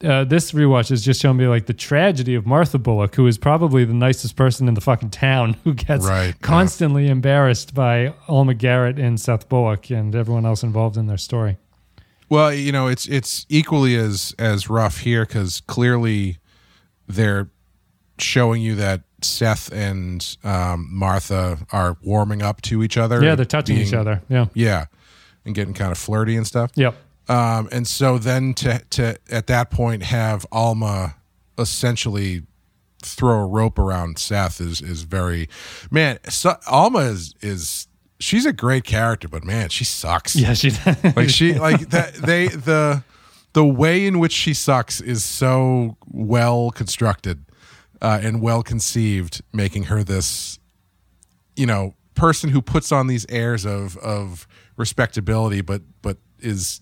this rewatch has just shown me like the tragedy of Martha Bullock, who is probably the nicest person in the fucking town, who gets constantly embarrassed by Alma Garrett and Seth Bullock and everyone else involved in their story. Well, you know, it's equally as rough here, because clearly they're showing you that Seth and Martha are warming up to each other. Yeah, they're touching each other. Yeah, yeah, and getting kind of flirty and stuff. Yep. And so then to at that point have Alma essentially throw a rope around Seth is very, man. So Alma is. She's a great character, but man, she sucks. Yeah, she does. The way in which she sucks is so well constructed and well conceived, making her this, you know, person who puts on these airs of respectability, but is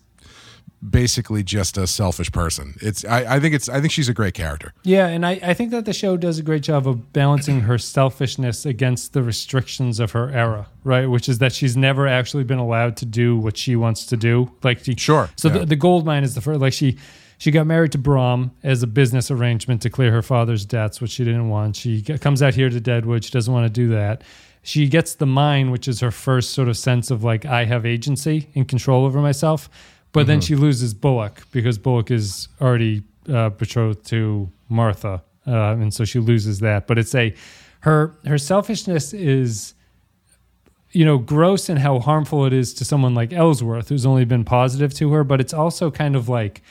basically just a selfish person. I think she's a great character. Yeah, and I think that the show does a great job of balancing her selfishness against the restrictions of her era, right? Which is that she's never actually been allowed to do what she wants to do. Like the gold mine is the first. Like she got married to Brom as a business arrangement to clear her father's debts, which she didn't want. She comes out here to Deadwood. She doesn't want to do that. She gets the mine, which is her first sort of sense of like, I have agency and control over myself. But then she loses Bullock, because Bullock is already betrothed to Martha, and so she loses that. But it's her selfishness is, you know, gross and how harmful it is to someone like Ellsworth, who's only been positive to her. But it's also kind of like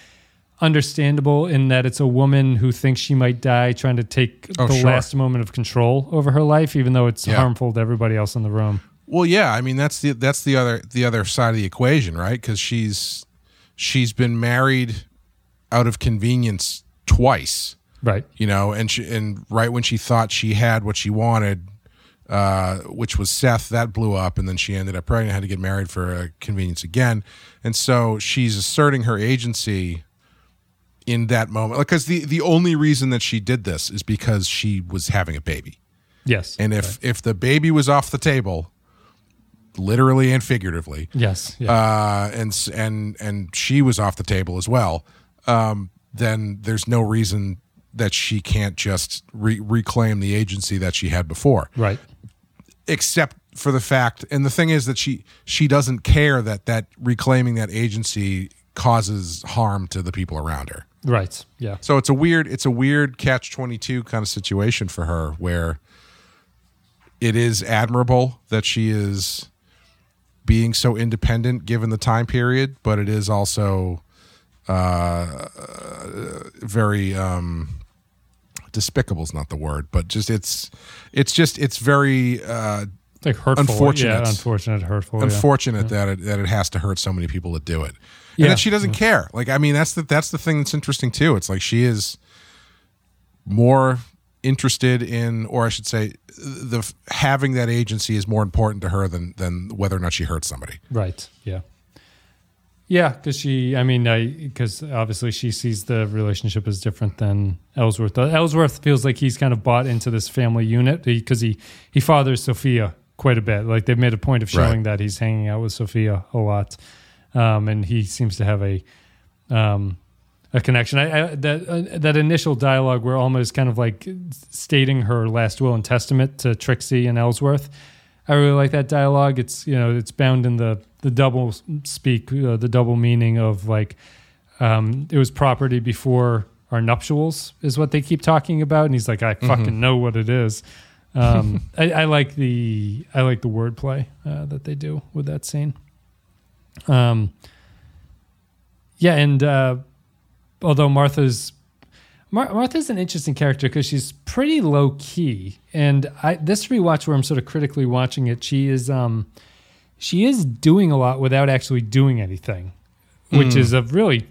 understandable in that it's a woman who thinks she might die, trying to take last moment of control over her life, even though it's harmful to everybody else in the room. Well, yeah, I mean that's the other side of the equation, right? Because she's been married out of convenience twice, right? You know, and right when she thought she had what she wanted, which was Seth, that blew up, and then she ended up pregnant, had to get married for convenience again, and so she's asserting her agency in that moment, because the only reason that she did this is because she was having a baby. Yes, and if the baby was off the table, literally and figuratively. Yes, yeah. And she was off the table as well. Then there's no reason that she can't just reclaim the agency that she had before, right? Except for the fact, and the thing is that she doesn't care that reclaiming that agency causes harm to the people around her, right? Yeah. So it's a weird catch-22 kind of situation for her, where it is admirable that she is being so independent given the time period, but it is also very despicable is not the word, but just it's very like hurtful, unfortunate, hurtful. That it has to hurt so many people to do it, and that she doesn't care. Like, I mean, that's the thing that's interesting too. It's like she is more interested in, or I should say, the having that agency is more important to her than whether or not she hurts somebody. Right. Yeah. Yeah, because because obviously she sees the relationship as different than Ellsworth. Ellsworth feels like he's kind of bought into this family unit because he fathers Sophia quite a bit. Like, they've made a point of showing that he's hanging out with Sophia a lot, and he seems to have a connection. That initial dialogue where Alma is kind of like stating her last will and testament to Trixie and Ellsworth, I really like that dialogue. It's, you know, it's bound in the double speak, the double meaning of like, it was property before our nuptials is what they keep talking about, and he's like, I fucking know what it is. I like the wordplay that they do with that scene. Although Martha's an interesting character because she's pretty low key, and this rewatch where I'm sort of critically watching it, she is doing a lot without actually doing anything, which is a really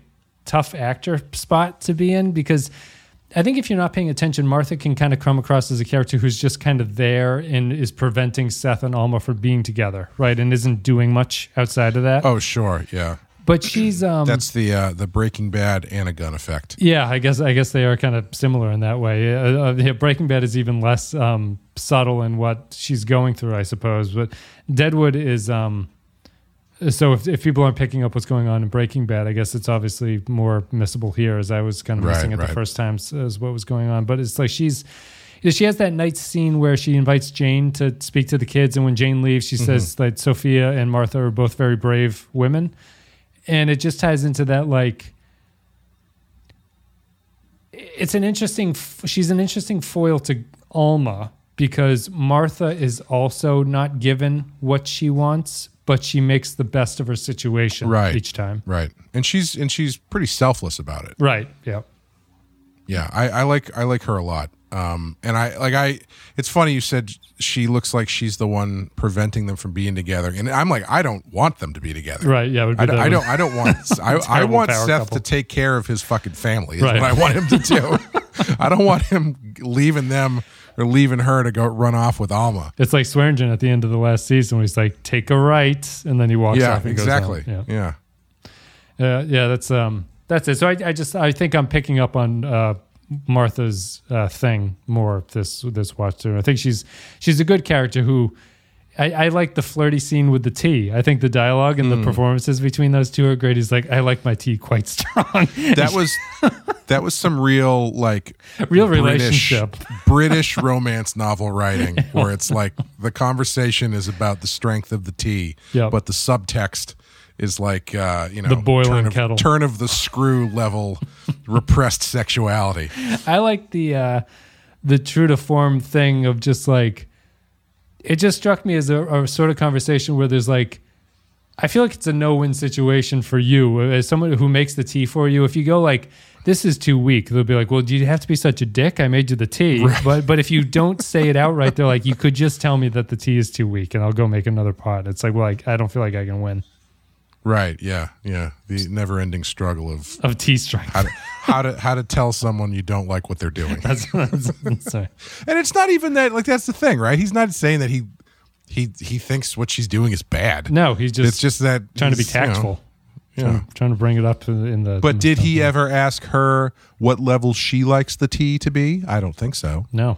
tough actor spot to be in, because I think if you're not paying attention, Martha can kind of come across as a character who's just kind of there and is preventing Seth and Alma from being together, right, and isn't doing much outside of that. Oh, sure, yeah. But she's that's the Breaking Bad and a gun effect. Yeah, I guess they are kind of similar in that way. Breaking Bad is even less subtle in what she's going through, I suppose. But Deadwood is so if people aren't picking up what's going on in Breaking Bad, I guess it's obviously more missable here, as I was kind of missing it the first time as what was going on. But it's like she has that night scene where she invites Jane to speak to the kids, and when Jane leaves, she says that Sophia and Martha are both very brave women. And it just ties into that, like, it's an interesting, she's an interesting foil to Alma, because Martha is also not given what she wants, but she makes the best of her situation each time. Right. And she's pretty selfless about it. Right. Yeah. Yeah. I like her a lot. It's funny you said she looks like she's the one preventing them from being together, and I'm like, I don't want them to be together. Right? Yeah. I don't want. I want Seth to take care of his fucking family. Is what I want him to do. I don't want him leaving them or leaving her to go run off with Alma. It's like Swearengen at the end of the last season, where he's like, "Take a right," and then he walks off. And goes on. Yeah. That's it. So I think I'm picking up on Martha's thing more this watch through. I think she's a good character who I like the flirty scene with the tea. I think the dialogue and the performances between those two are great. He's like, I like my tea quite strong. That was some real relationship British romance novel writing, where it's like the conversation is about the strength of the tea, but the subtext is like, the boiling kettle. Turn of the screw level repressed sexuality. I like the true to form thing of just like, it just struck me as a sort of conversation where there's like, I feel like it's a no-win situation for you as someone who makes the tea for you. If you go like, this is too weak, they'll be like, well, do you have to be such a dick? I made you the tea. Right. But if you don't say it outright, they're like, you could just tell me that the tea is too weak and I'll go make another pot. It's like, well, I don't feel like I can win. Right. Yeah. Yeah. The never-ending struggle of tea strike. How to tell someone you don't like what they're doing. That's sorry. And it's not even that. Like that's the thing, right? He's not saying that he thinks what she's doing is bad. No, he's just. It's just that trying to be tactful. You know, trying to bring it up in the. But did he ever ask her what level she likes the tea to be? I don't think so. No.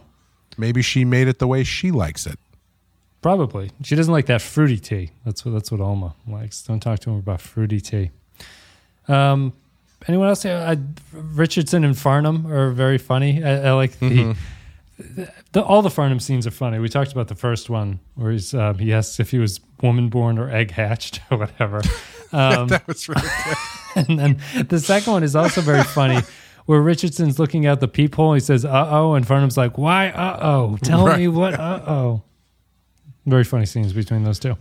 Maybe she made it the way she likes it. Probably. She doesn't like that fruity tea. That's what Alma likes. Don't talk to him about fruity tea. Anyone else? Richardson and Farnum are very funny. I like all the Farnum scenes are funny. We talked about the first one where he asks if he was woman born or egg hatched or whatever. That was really good. And then the second one is also very funny. Where Richardson's looking out the peephole, he says "uh-oh," and Farnum's like, "Why uh-oh? Tell me what uh-oh." Very funny scenes between those two.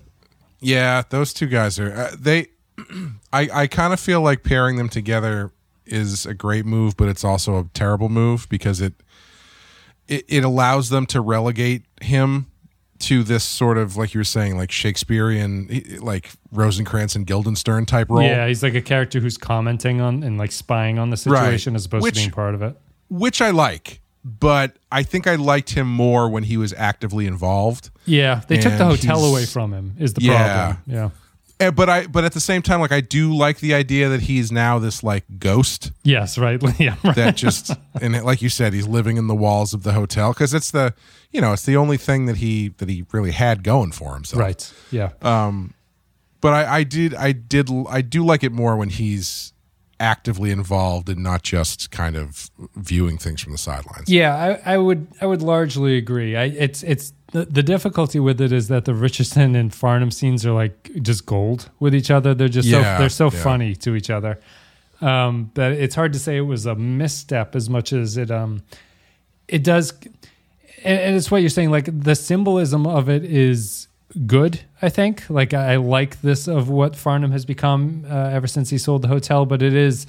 Yeah, those two guys are they. I kind of feel like pairing them together is a great move, but it's also a terrible move because it allows them to relegate him to this sort of, like you were saying, like Shakespearean, like Rosencrantz and Guildenstern type role. Yeah, he's like a character who's commenting on and like spying on the situation, right, as opposed to being part of it. Which I like. But I think I liked him more when he was actively involved. Yeah, they took the hotel away from him is the problem. Yeah. And, but at the same time, like I do like the idea that he's now this like ghost. Yes, right. Yeah, right. That just and like you said, he's living in the walls of the hotel because it's the it's the only thing that he really had going for himself. Right. Yeah. But I do like it more when he's actively involved and not just kind of viewing things from the sidelines. Yeah, I would largely agree. It's the difficulty with it is that the Richardson and Farnum scenes are like just gold with each other. They're just so funny to each other that it's hard to say it was a misstep as much as it does. And it's what you're saying. Like the symbolism of it is good, I think. Like I like this of what Farnum has become ever since he sold the hotel, but it is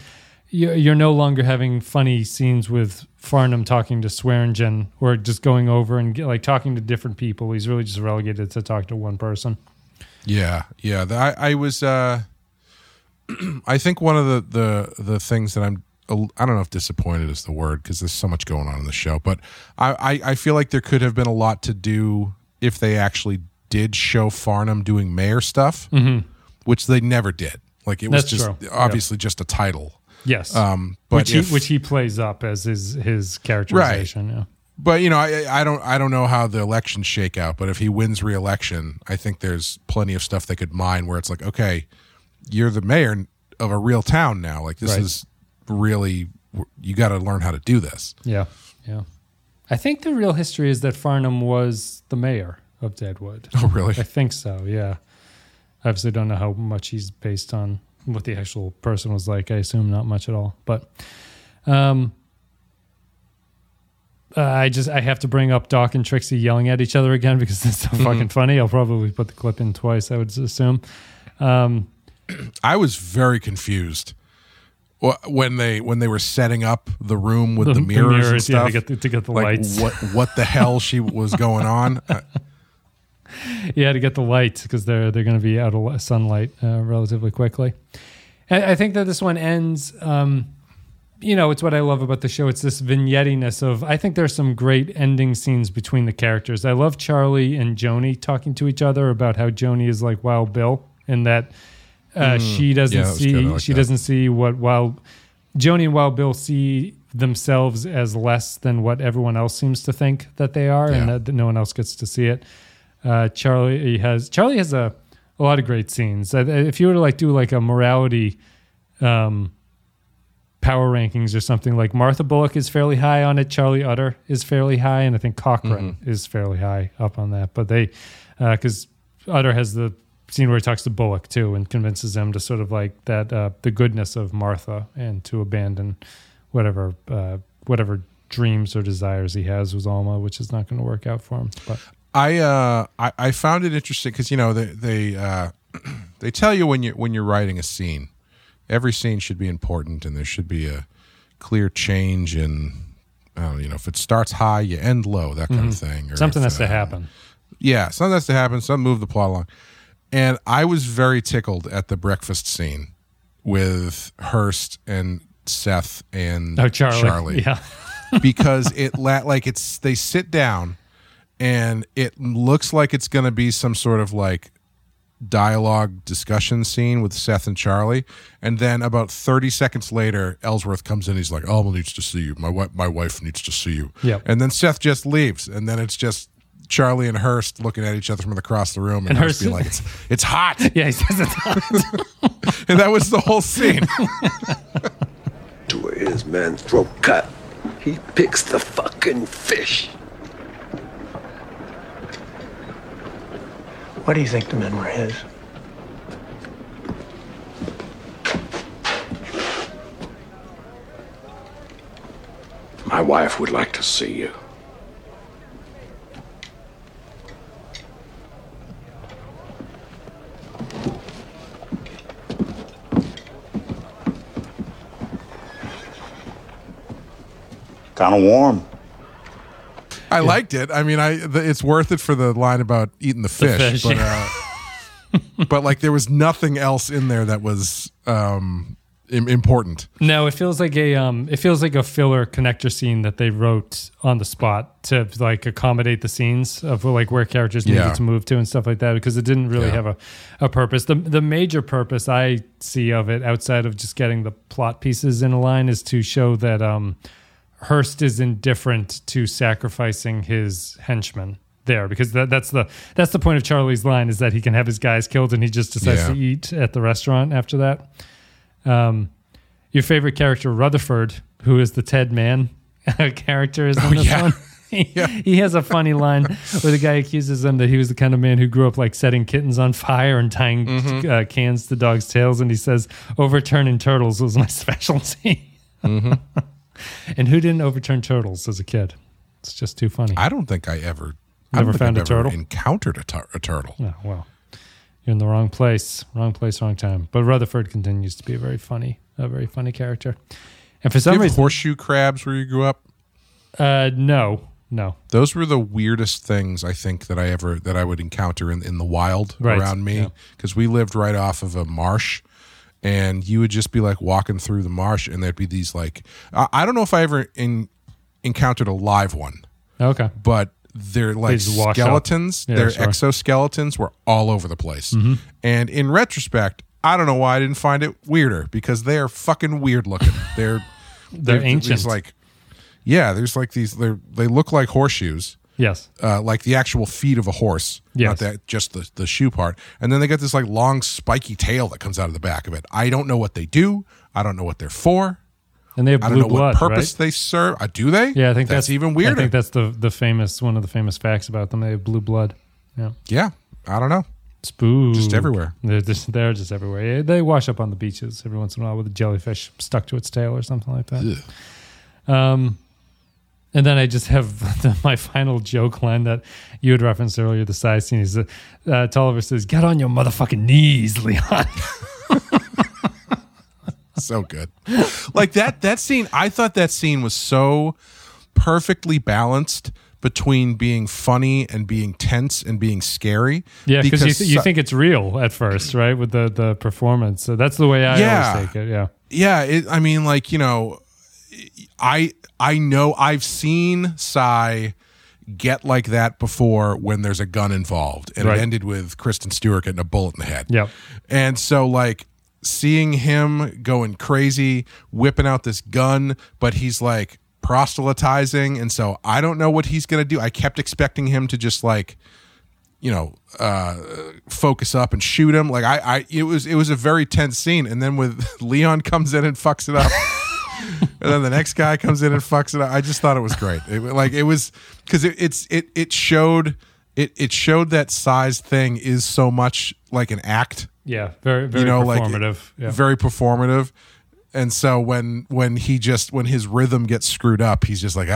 you're no longer having funny scenes with Farnum talking to Swearengen or just going over and like talking to different people. He's really just relegated to talk to one person. Yeah. I was I think one of the things that I don't know if disappointed is the word because there's so much going on in the show, but I feel like there could have been a lot to do if they actually did show Farnum doing mayor stuff, which they never did. Like it was just a title. Yes. But which he plays up as his characterization. Right. Yeah. But I don't know how the elections shake out, but if he wins re-election, I think there's plenty of stuff they could mine where it's like, okay, you're the mayor of a real town now. Like this is really, you got to learn how to do this. Yeah. Yeah. I think the real history is that Farnum was the mayor of Deadwood. Oh, really? I think so, yeah. I obviously don't know how much he's based on what the actual person was like. I assume not much at all. But I have to bring up Doc and Trixie yelling at each other again because it's so fucking funny. I'll probably put the clip in twice, I would assume. I was very confused when they were setting up the room with the mirrors and stuff. Yeah, to get the like lights. What the hell she was going on? Yeah, to get the lights because they're going to be out of sunlight relatively quickly. I think that this one ends. It's what I love about the show. It's this vignettiness of. I think there's some great ending scenes between the characters. I love Charlie and Joanie talking to each other about how Joanie is like Wild Bill and that she doesn't see. Good, she doesn't see what Joanie and Wild Bill see themselves as less than what everyone else seems to think that they are, and that no one else gets to see it. Charlie has a lot of great scenes. If you were to like do like a morality power rankings or something, like Martha Bullock is fairly high on it, Charlie Utter is fairly high, and I think Cochran is fairly high up on that. But because Utter has the scene where he talks to Bullock too and convinces them to sort of like that the goodness of Martha and to abandon whatever whatever dreams or desires he has with Alma, which is not going to work out for him. But I found it interesting because, you know, they tell you when you're writing a scene, every scene should be important and there should be a clear change in, I don't know, you know, if it starts high, you end low, that kind of thing. Or something has to happen. Yeah, something has to happen. Something move the plot along. And I was very tickled at the breakfast scene with Hearst and Seth and Charlie. Yeah. Because it they sit down and it looks like it's going to be some sort of like dialogue discussion scene with Seth and Charlie, and then about 30 seconds later Ellsworth comes in. He's like, Alma needs to see you. My wife needs to see you. Yep. And then Seth just leaves, and then it's just Charlie and Hearst looking at each other from across the room, and Hearst be like, it's hot. Yeah, he says it's hot. And that was the whole scene. To his man's throat cut, he picks the fucking fish. Why do you think the men were his? My wife would like to see you. Kind of warm. I liked it. I mean, it's worth it for the line about eating the fish. But, but like there was nothing else in there that was important. No, it feels like a filler connector scene that they wrote on the spot to like accommodate the scenes of like where characters needed to move to and stuff like that, because it didn't really have a purpose. The major purpose I see of it, outside of just getting the plot pieces in a line, is to show that Hearst is indifferent to sacrificing his henchmen there, because that's the point of Charlie's line, is that he can have his guys killed and he just decides to eat at the restaurant after that. Your favorite character, Rutherford, who is the Ted Man character, is in this one. He has a funny line where the guy accuses him that he was the kind of man who grew up like setting kittens on fire and tying cans to dogs' tails, and he says, overturning turtles was my specialty. And who didn't overturn turtles as a kid? It's just too funny. I don't think I ever encountered a turtle. Oh, well, you're in the wrong place, wrong time. But Rutherford continues to be a very funny character. And for some reason, horseshoe crabs where you grew up? No. Those were the weirdest things I think that I would encounter in the wild around me, because we lived right off of a marsh. And you would just be like walking through the marsh, and there'd be these like, I don't know if I ever encountered a live one. Okay. But they're like skeletons, exoskeletons were all over the place. Mm-hmm. And in retrospect, I don't know why I didn't find it weirder, because they are fucking weird looking. They're ancient. These like, there's like these, they look like horseshoes. Yes. Like the actual feet of a horse. Yes. Not that, just the shoe part. And then they got this like long spiky tail that comes out of the back of it. I don't know what they do. I don't know what they're for. And they have blue blood, I don't know what purpose they serve. Do they? Yeah, I think that's even weirder. I think that's one of the famous facts about them. They have blue blood. Yeah. Yeah. I don't know. Spook. Just everywhere. They're just everywhere. Yeah, they wash up on the beaches every once in a while with a jellyfish stuck to its tail or something like that. Ugh. And then I just have my final joke line that you had referenced earlier, the side scene. Is Tolliver says, "Get on your motherfucking knees, Leon." So good. Like that scene, I thought that scene was so perfectly balanced between being funny and being tense and being scary. Yeah, because you think it's real at first, right, with the performance. So that's the way I always take it, yeah. Yeah, I mean, like, you know, I know I've seen Cy get like that before when there's a gun involved, and it ended with Kristen Stewart getting a bullet in the head. Yep. And so like seeing him going crazy, whipping out this gun, but he's like proselytizing, and so I don't know what he's going to do. I kept expecting him to just like, you know, focus up and shoot him. Like it was a very tense scene, and then with Leon comes in and fucks it up. And then the next guy comes in and fucks it up. I just thought it was great. It showed it showed that Cy's thing is so much like an act. Yeah, very, very performative. Like, yeah. Very performative. And so when his rhythm gets screwed up, he's just like,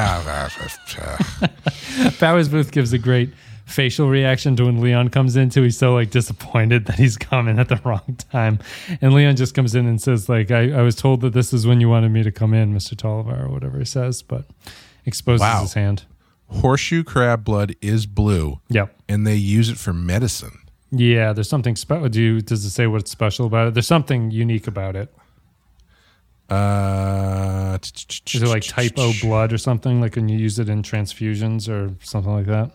Powers Booth gives a great facial reaction to when Leon comes in too. He's so like disappointed that he's come in at the wrong time. And Leon just comes in and says, like, I was told that this is when you wanted me to come in, Mr. Tolliver, or whatever he says, but exposes his hand. Horseshoe crab blood is blue. Yep. And they use it for medicine. Yeah, there's something special. Does it say what's special about it? There's something unique about it. Is it like type O blood or something? Like when you use it in transfusions or something like that?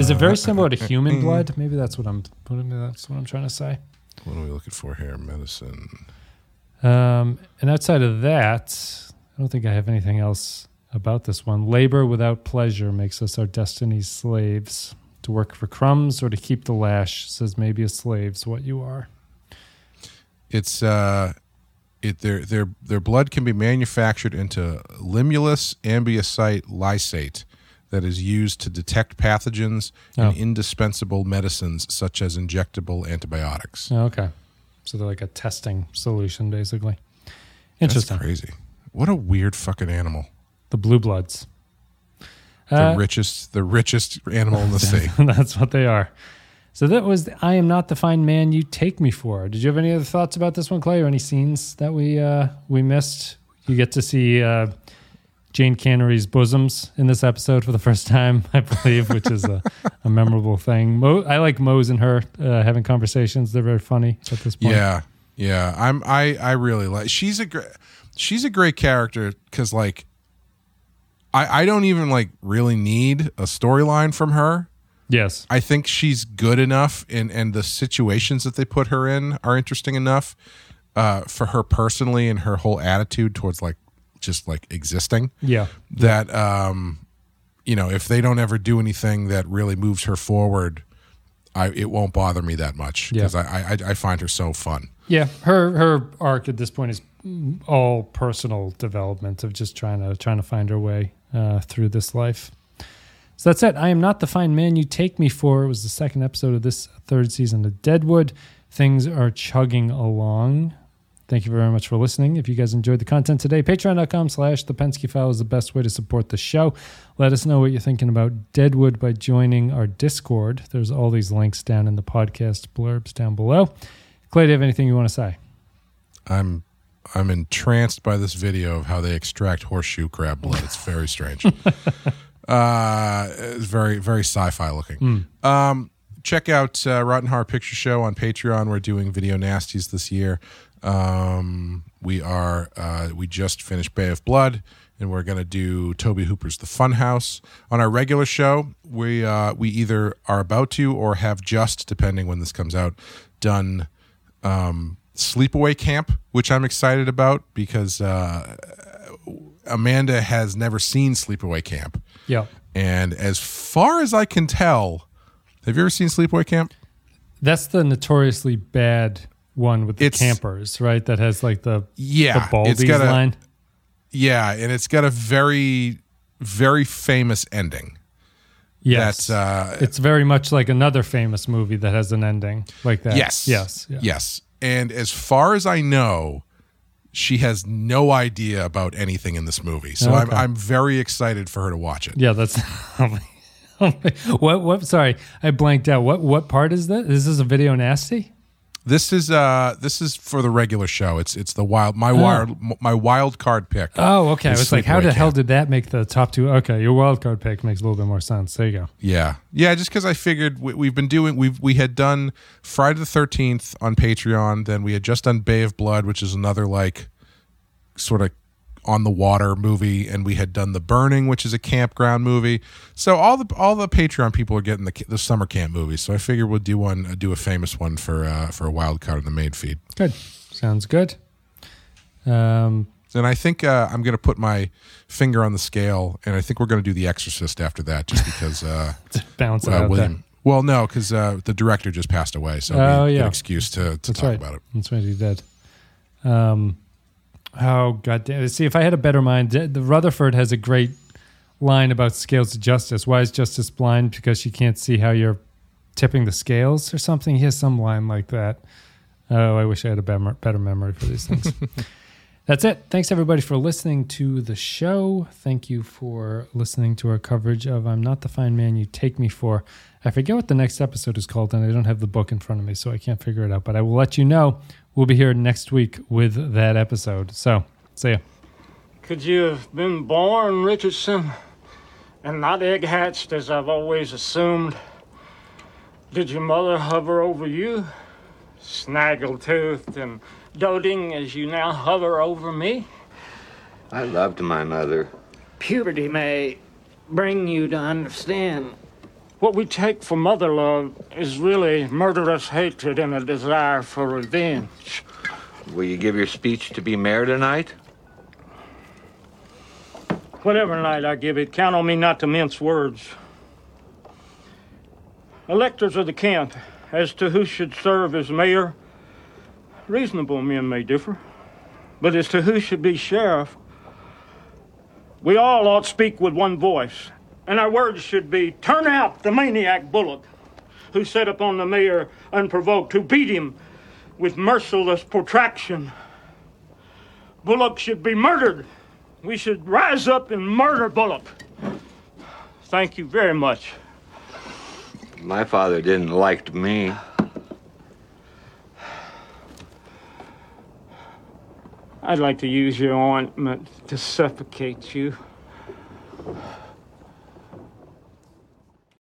Is it very similar to human blood? Maybe that's what I'm trying to say. What are we looking for here? Medicine. And outside of that, I don't think I have anything else about this one. Labor without pleasure makes us our destiny's slaves. To work for crumbs or to keep the lash, says maybe a slave's what you are. It's their blood can be manufactured into limulus ambeocyte lysate that is used to detect pathogens and indispensable medicines such as injectable antibiotics. Oh, okay, so they're like a testing solution basically. Interesting. That's crazy. What a weird fucking animal. The blue bloods. The richest animal in the sea. That's what they are. So that was I Am Not the Fine Man You Take Me For. Did you have any other thoughts about this one, Clay, or any scenes that we missed? You get to see Jane Cannery's bosoms in this episode for the first time, I believe, which is a memorable thing. I like Mose and her having conversations. They're very funny at this point. Yeah. I really like. She's a great character because like. I don't even like really need a storyline from her. Yes. I think she's good enough and the situations that they put her in are interesting enough for her personally and her whole attitude towards like just like existing. Yeah. That if they don't ever do anything that really moves her forward, it won't bother me that much because I find her so fun. Yeah, her arc at this point is all personal development of just trying to find her way through this life. So that's it. I Am Not the Fine Man You Take Me For. It was the second episode of this third season of Deadwood. Things are chugging along. Thank you very much for listening. If you guys enjoyed the content today, patreon.com/thepenskeyfile is the best way to support the show. Let us know what you're thinking about Deadwood by joining our Discord. There's all these links down in the podcast blurbs down below. Clay, do you have anything you want to say? I'm entranced by this video of how they extract horseshoe crab blood. It's very strange. It's very, very sci-fi looking. Check out Rotten Horror Picture Show on Patreon. We're doing video nasties this year. We just finished Bay of Blood, and we're going to do Toby Hooper's The Funhouse. On our regular show, we either are about to or have just, depending when this comes out, done Sleepaway Camp, which I'm excited about because Amanda has never seen Sleepaway Camp. Yeah. And as far as I can tell, have you ever seen Sleepaway Camp? That's the notoriously bad one with the campers, right? That has like the Baldies line. Yeah, and it's got a very, very famous ending. Yes, it's very much like another famous movie that has an ending like that. Yes. And as far as I know, she has no idea about anything in this movie. So I'm very excited for her to watch it. Yeah, that's what? Sorry, I blanked out. What part is that? Is this a video nasty? This is for the regular show. It's the wild card pick. Oh, okay. I was like, how the hell did that make the top two? Okay, your wild card pick makes a little bit more sense. There you go. Yeah. Just because I figured we had done Friday the 13th on Patreon. Then we had just done Bay of Blood, which is another like sort of on the water movie, and we had done The Burning, which is a campground movie. So all the Patreon people are getting the summer camp movies. So I figured we'll do a famous one for a wild card in the main feed. Good, sounds good. And I think I'm going to put my finger on the scale, and I think we're going to do The Exorcist after that, just because to balance out William. That. Well, no, because the director just passed away, so an excuse to talk about it. That's right, he did. Oh, goddamn. See, if I had a better mind, the Rutherford has a great line about scales of justice. Why is justice blind? Because she can't see how you're tipping the scales or something. He has some line like that. Oh, I wish I had a better memory for these things. That's it. Thanks, everybody, for listening to the show. Thank you for listening to our coverage of I'm Not the Fine Man You Take Me For. I forget what the next episode is called, and I don't have the book in front of me, so I can't figure it out. But I will let you know. We'll be here next week with that episode. So, see ya. Could you have been born, Richardson, and not egg-hatched, as I've always assumed? Did your mother hover over you, snaggle-toothed and doting as you now hover over me? I loved my mother. Puberty may bring you to understand. What we take for mother love is really murderous hatred and a desire for revenge. Will you give your speech to be mayor tonight? Whatever night I give it, count on me not to mince words. Electors of the camp, as to who should serve as mayor, reasonable men may differ, but as to who should be sheriff, we all ought to speak with one voice, and our words should be, turn out the maniac Bullock, who set upon the mayor unprovoked, who beat him with merciless protraction. Bullock should be murdered. We should rise up and murder Bullock. Thank you very much. My father didn't like me. I'd like to use your ointment to suffocate you.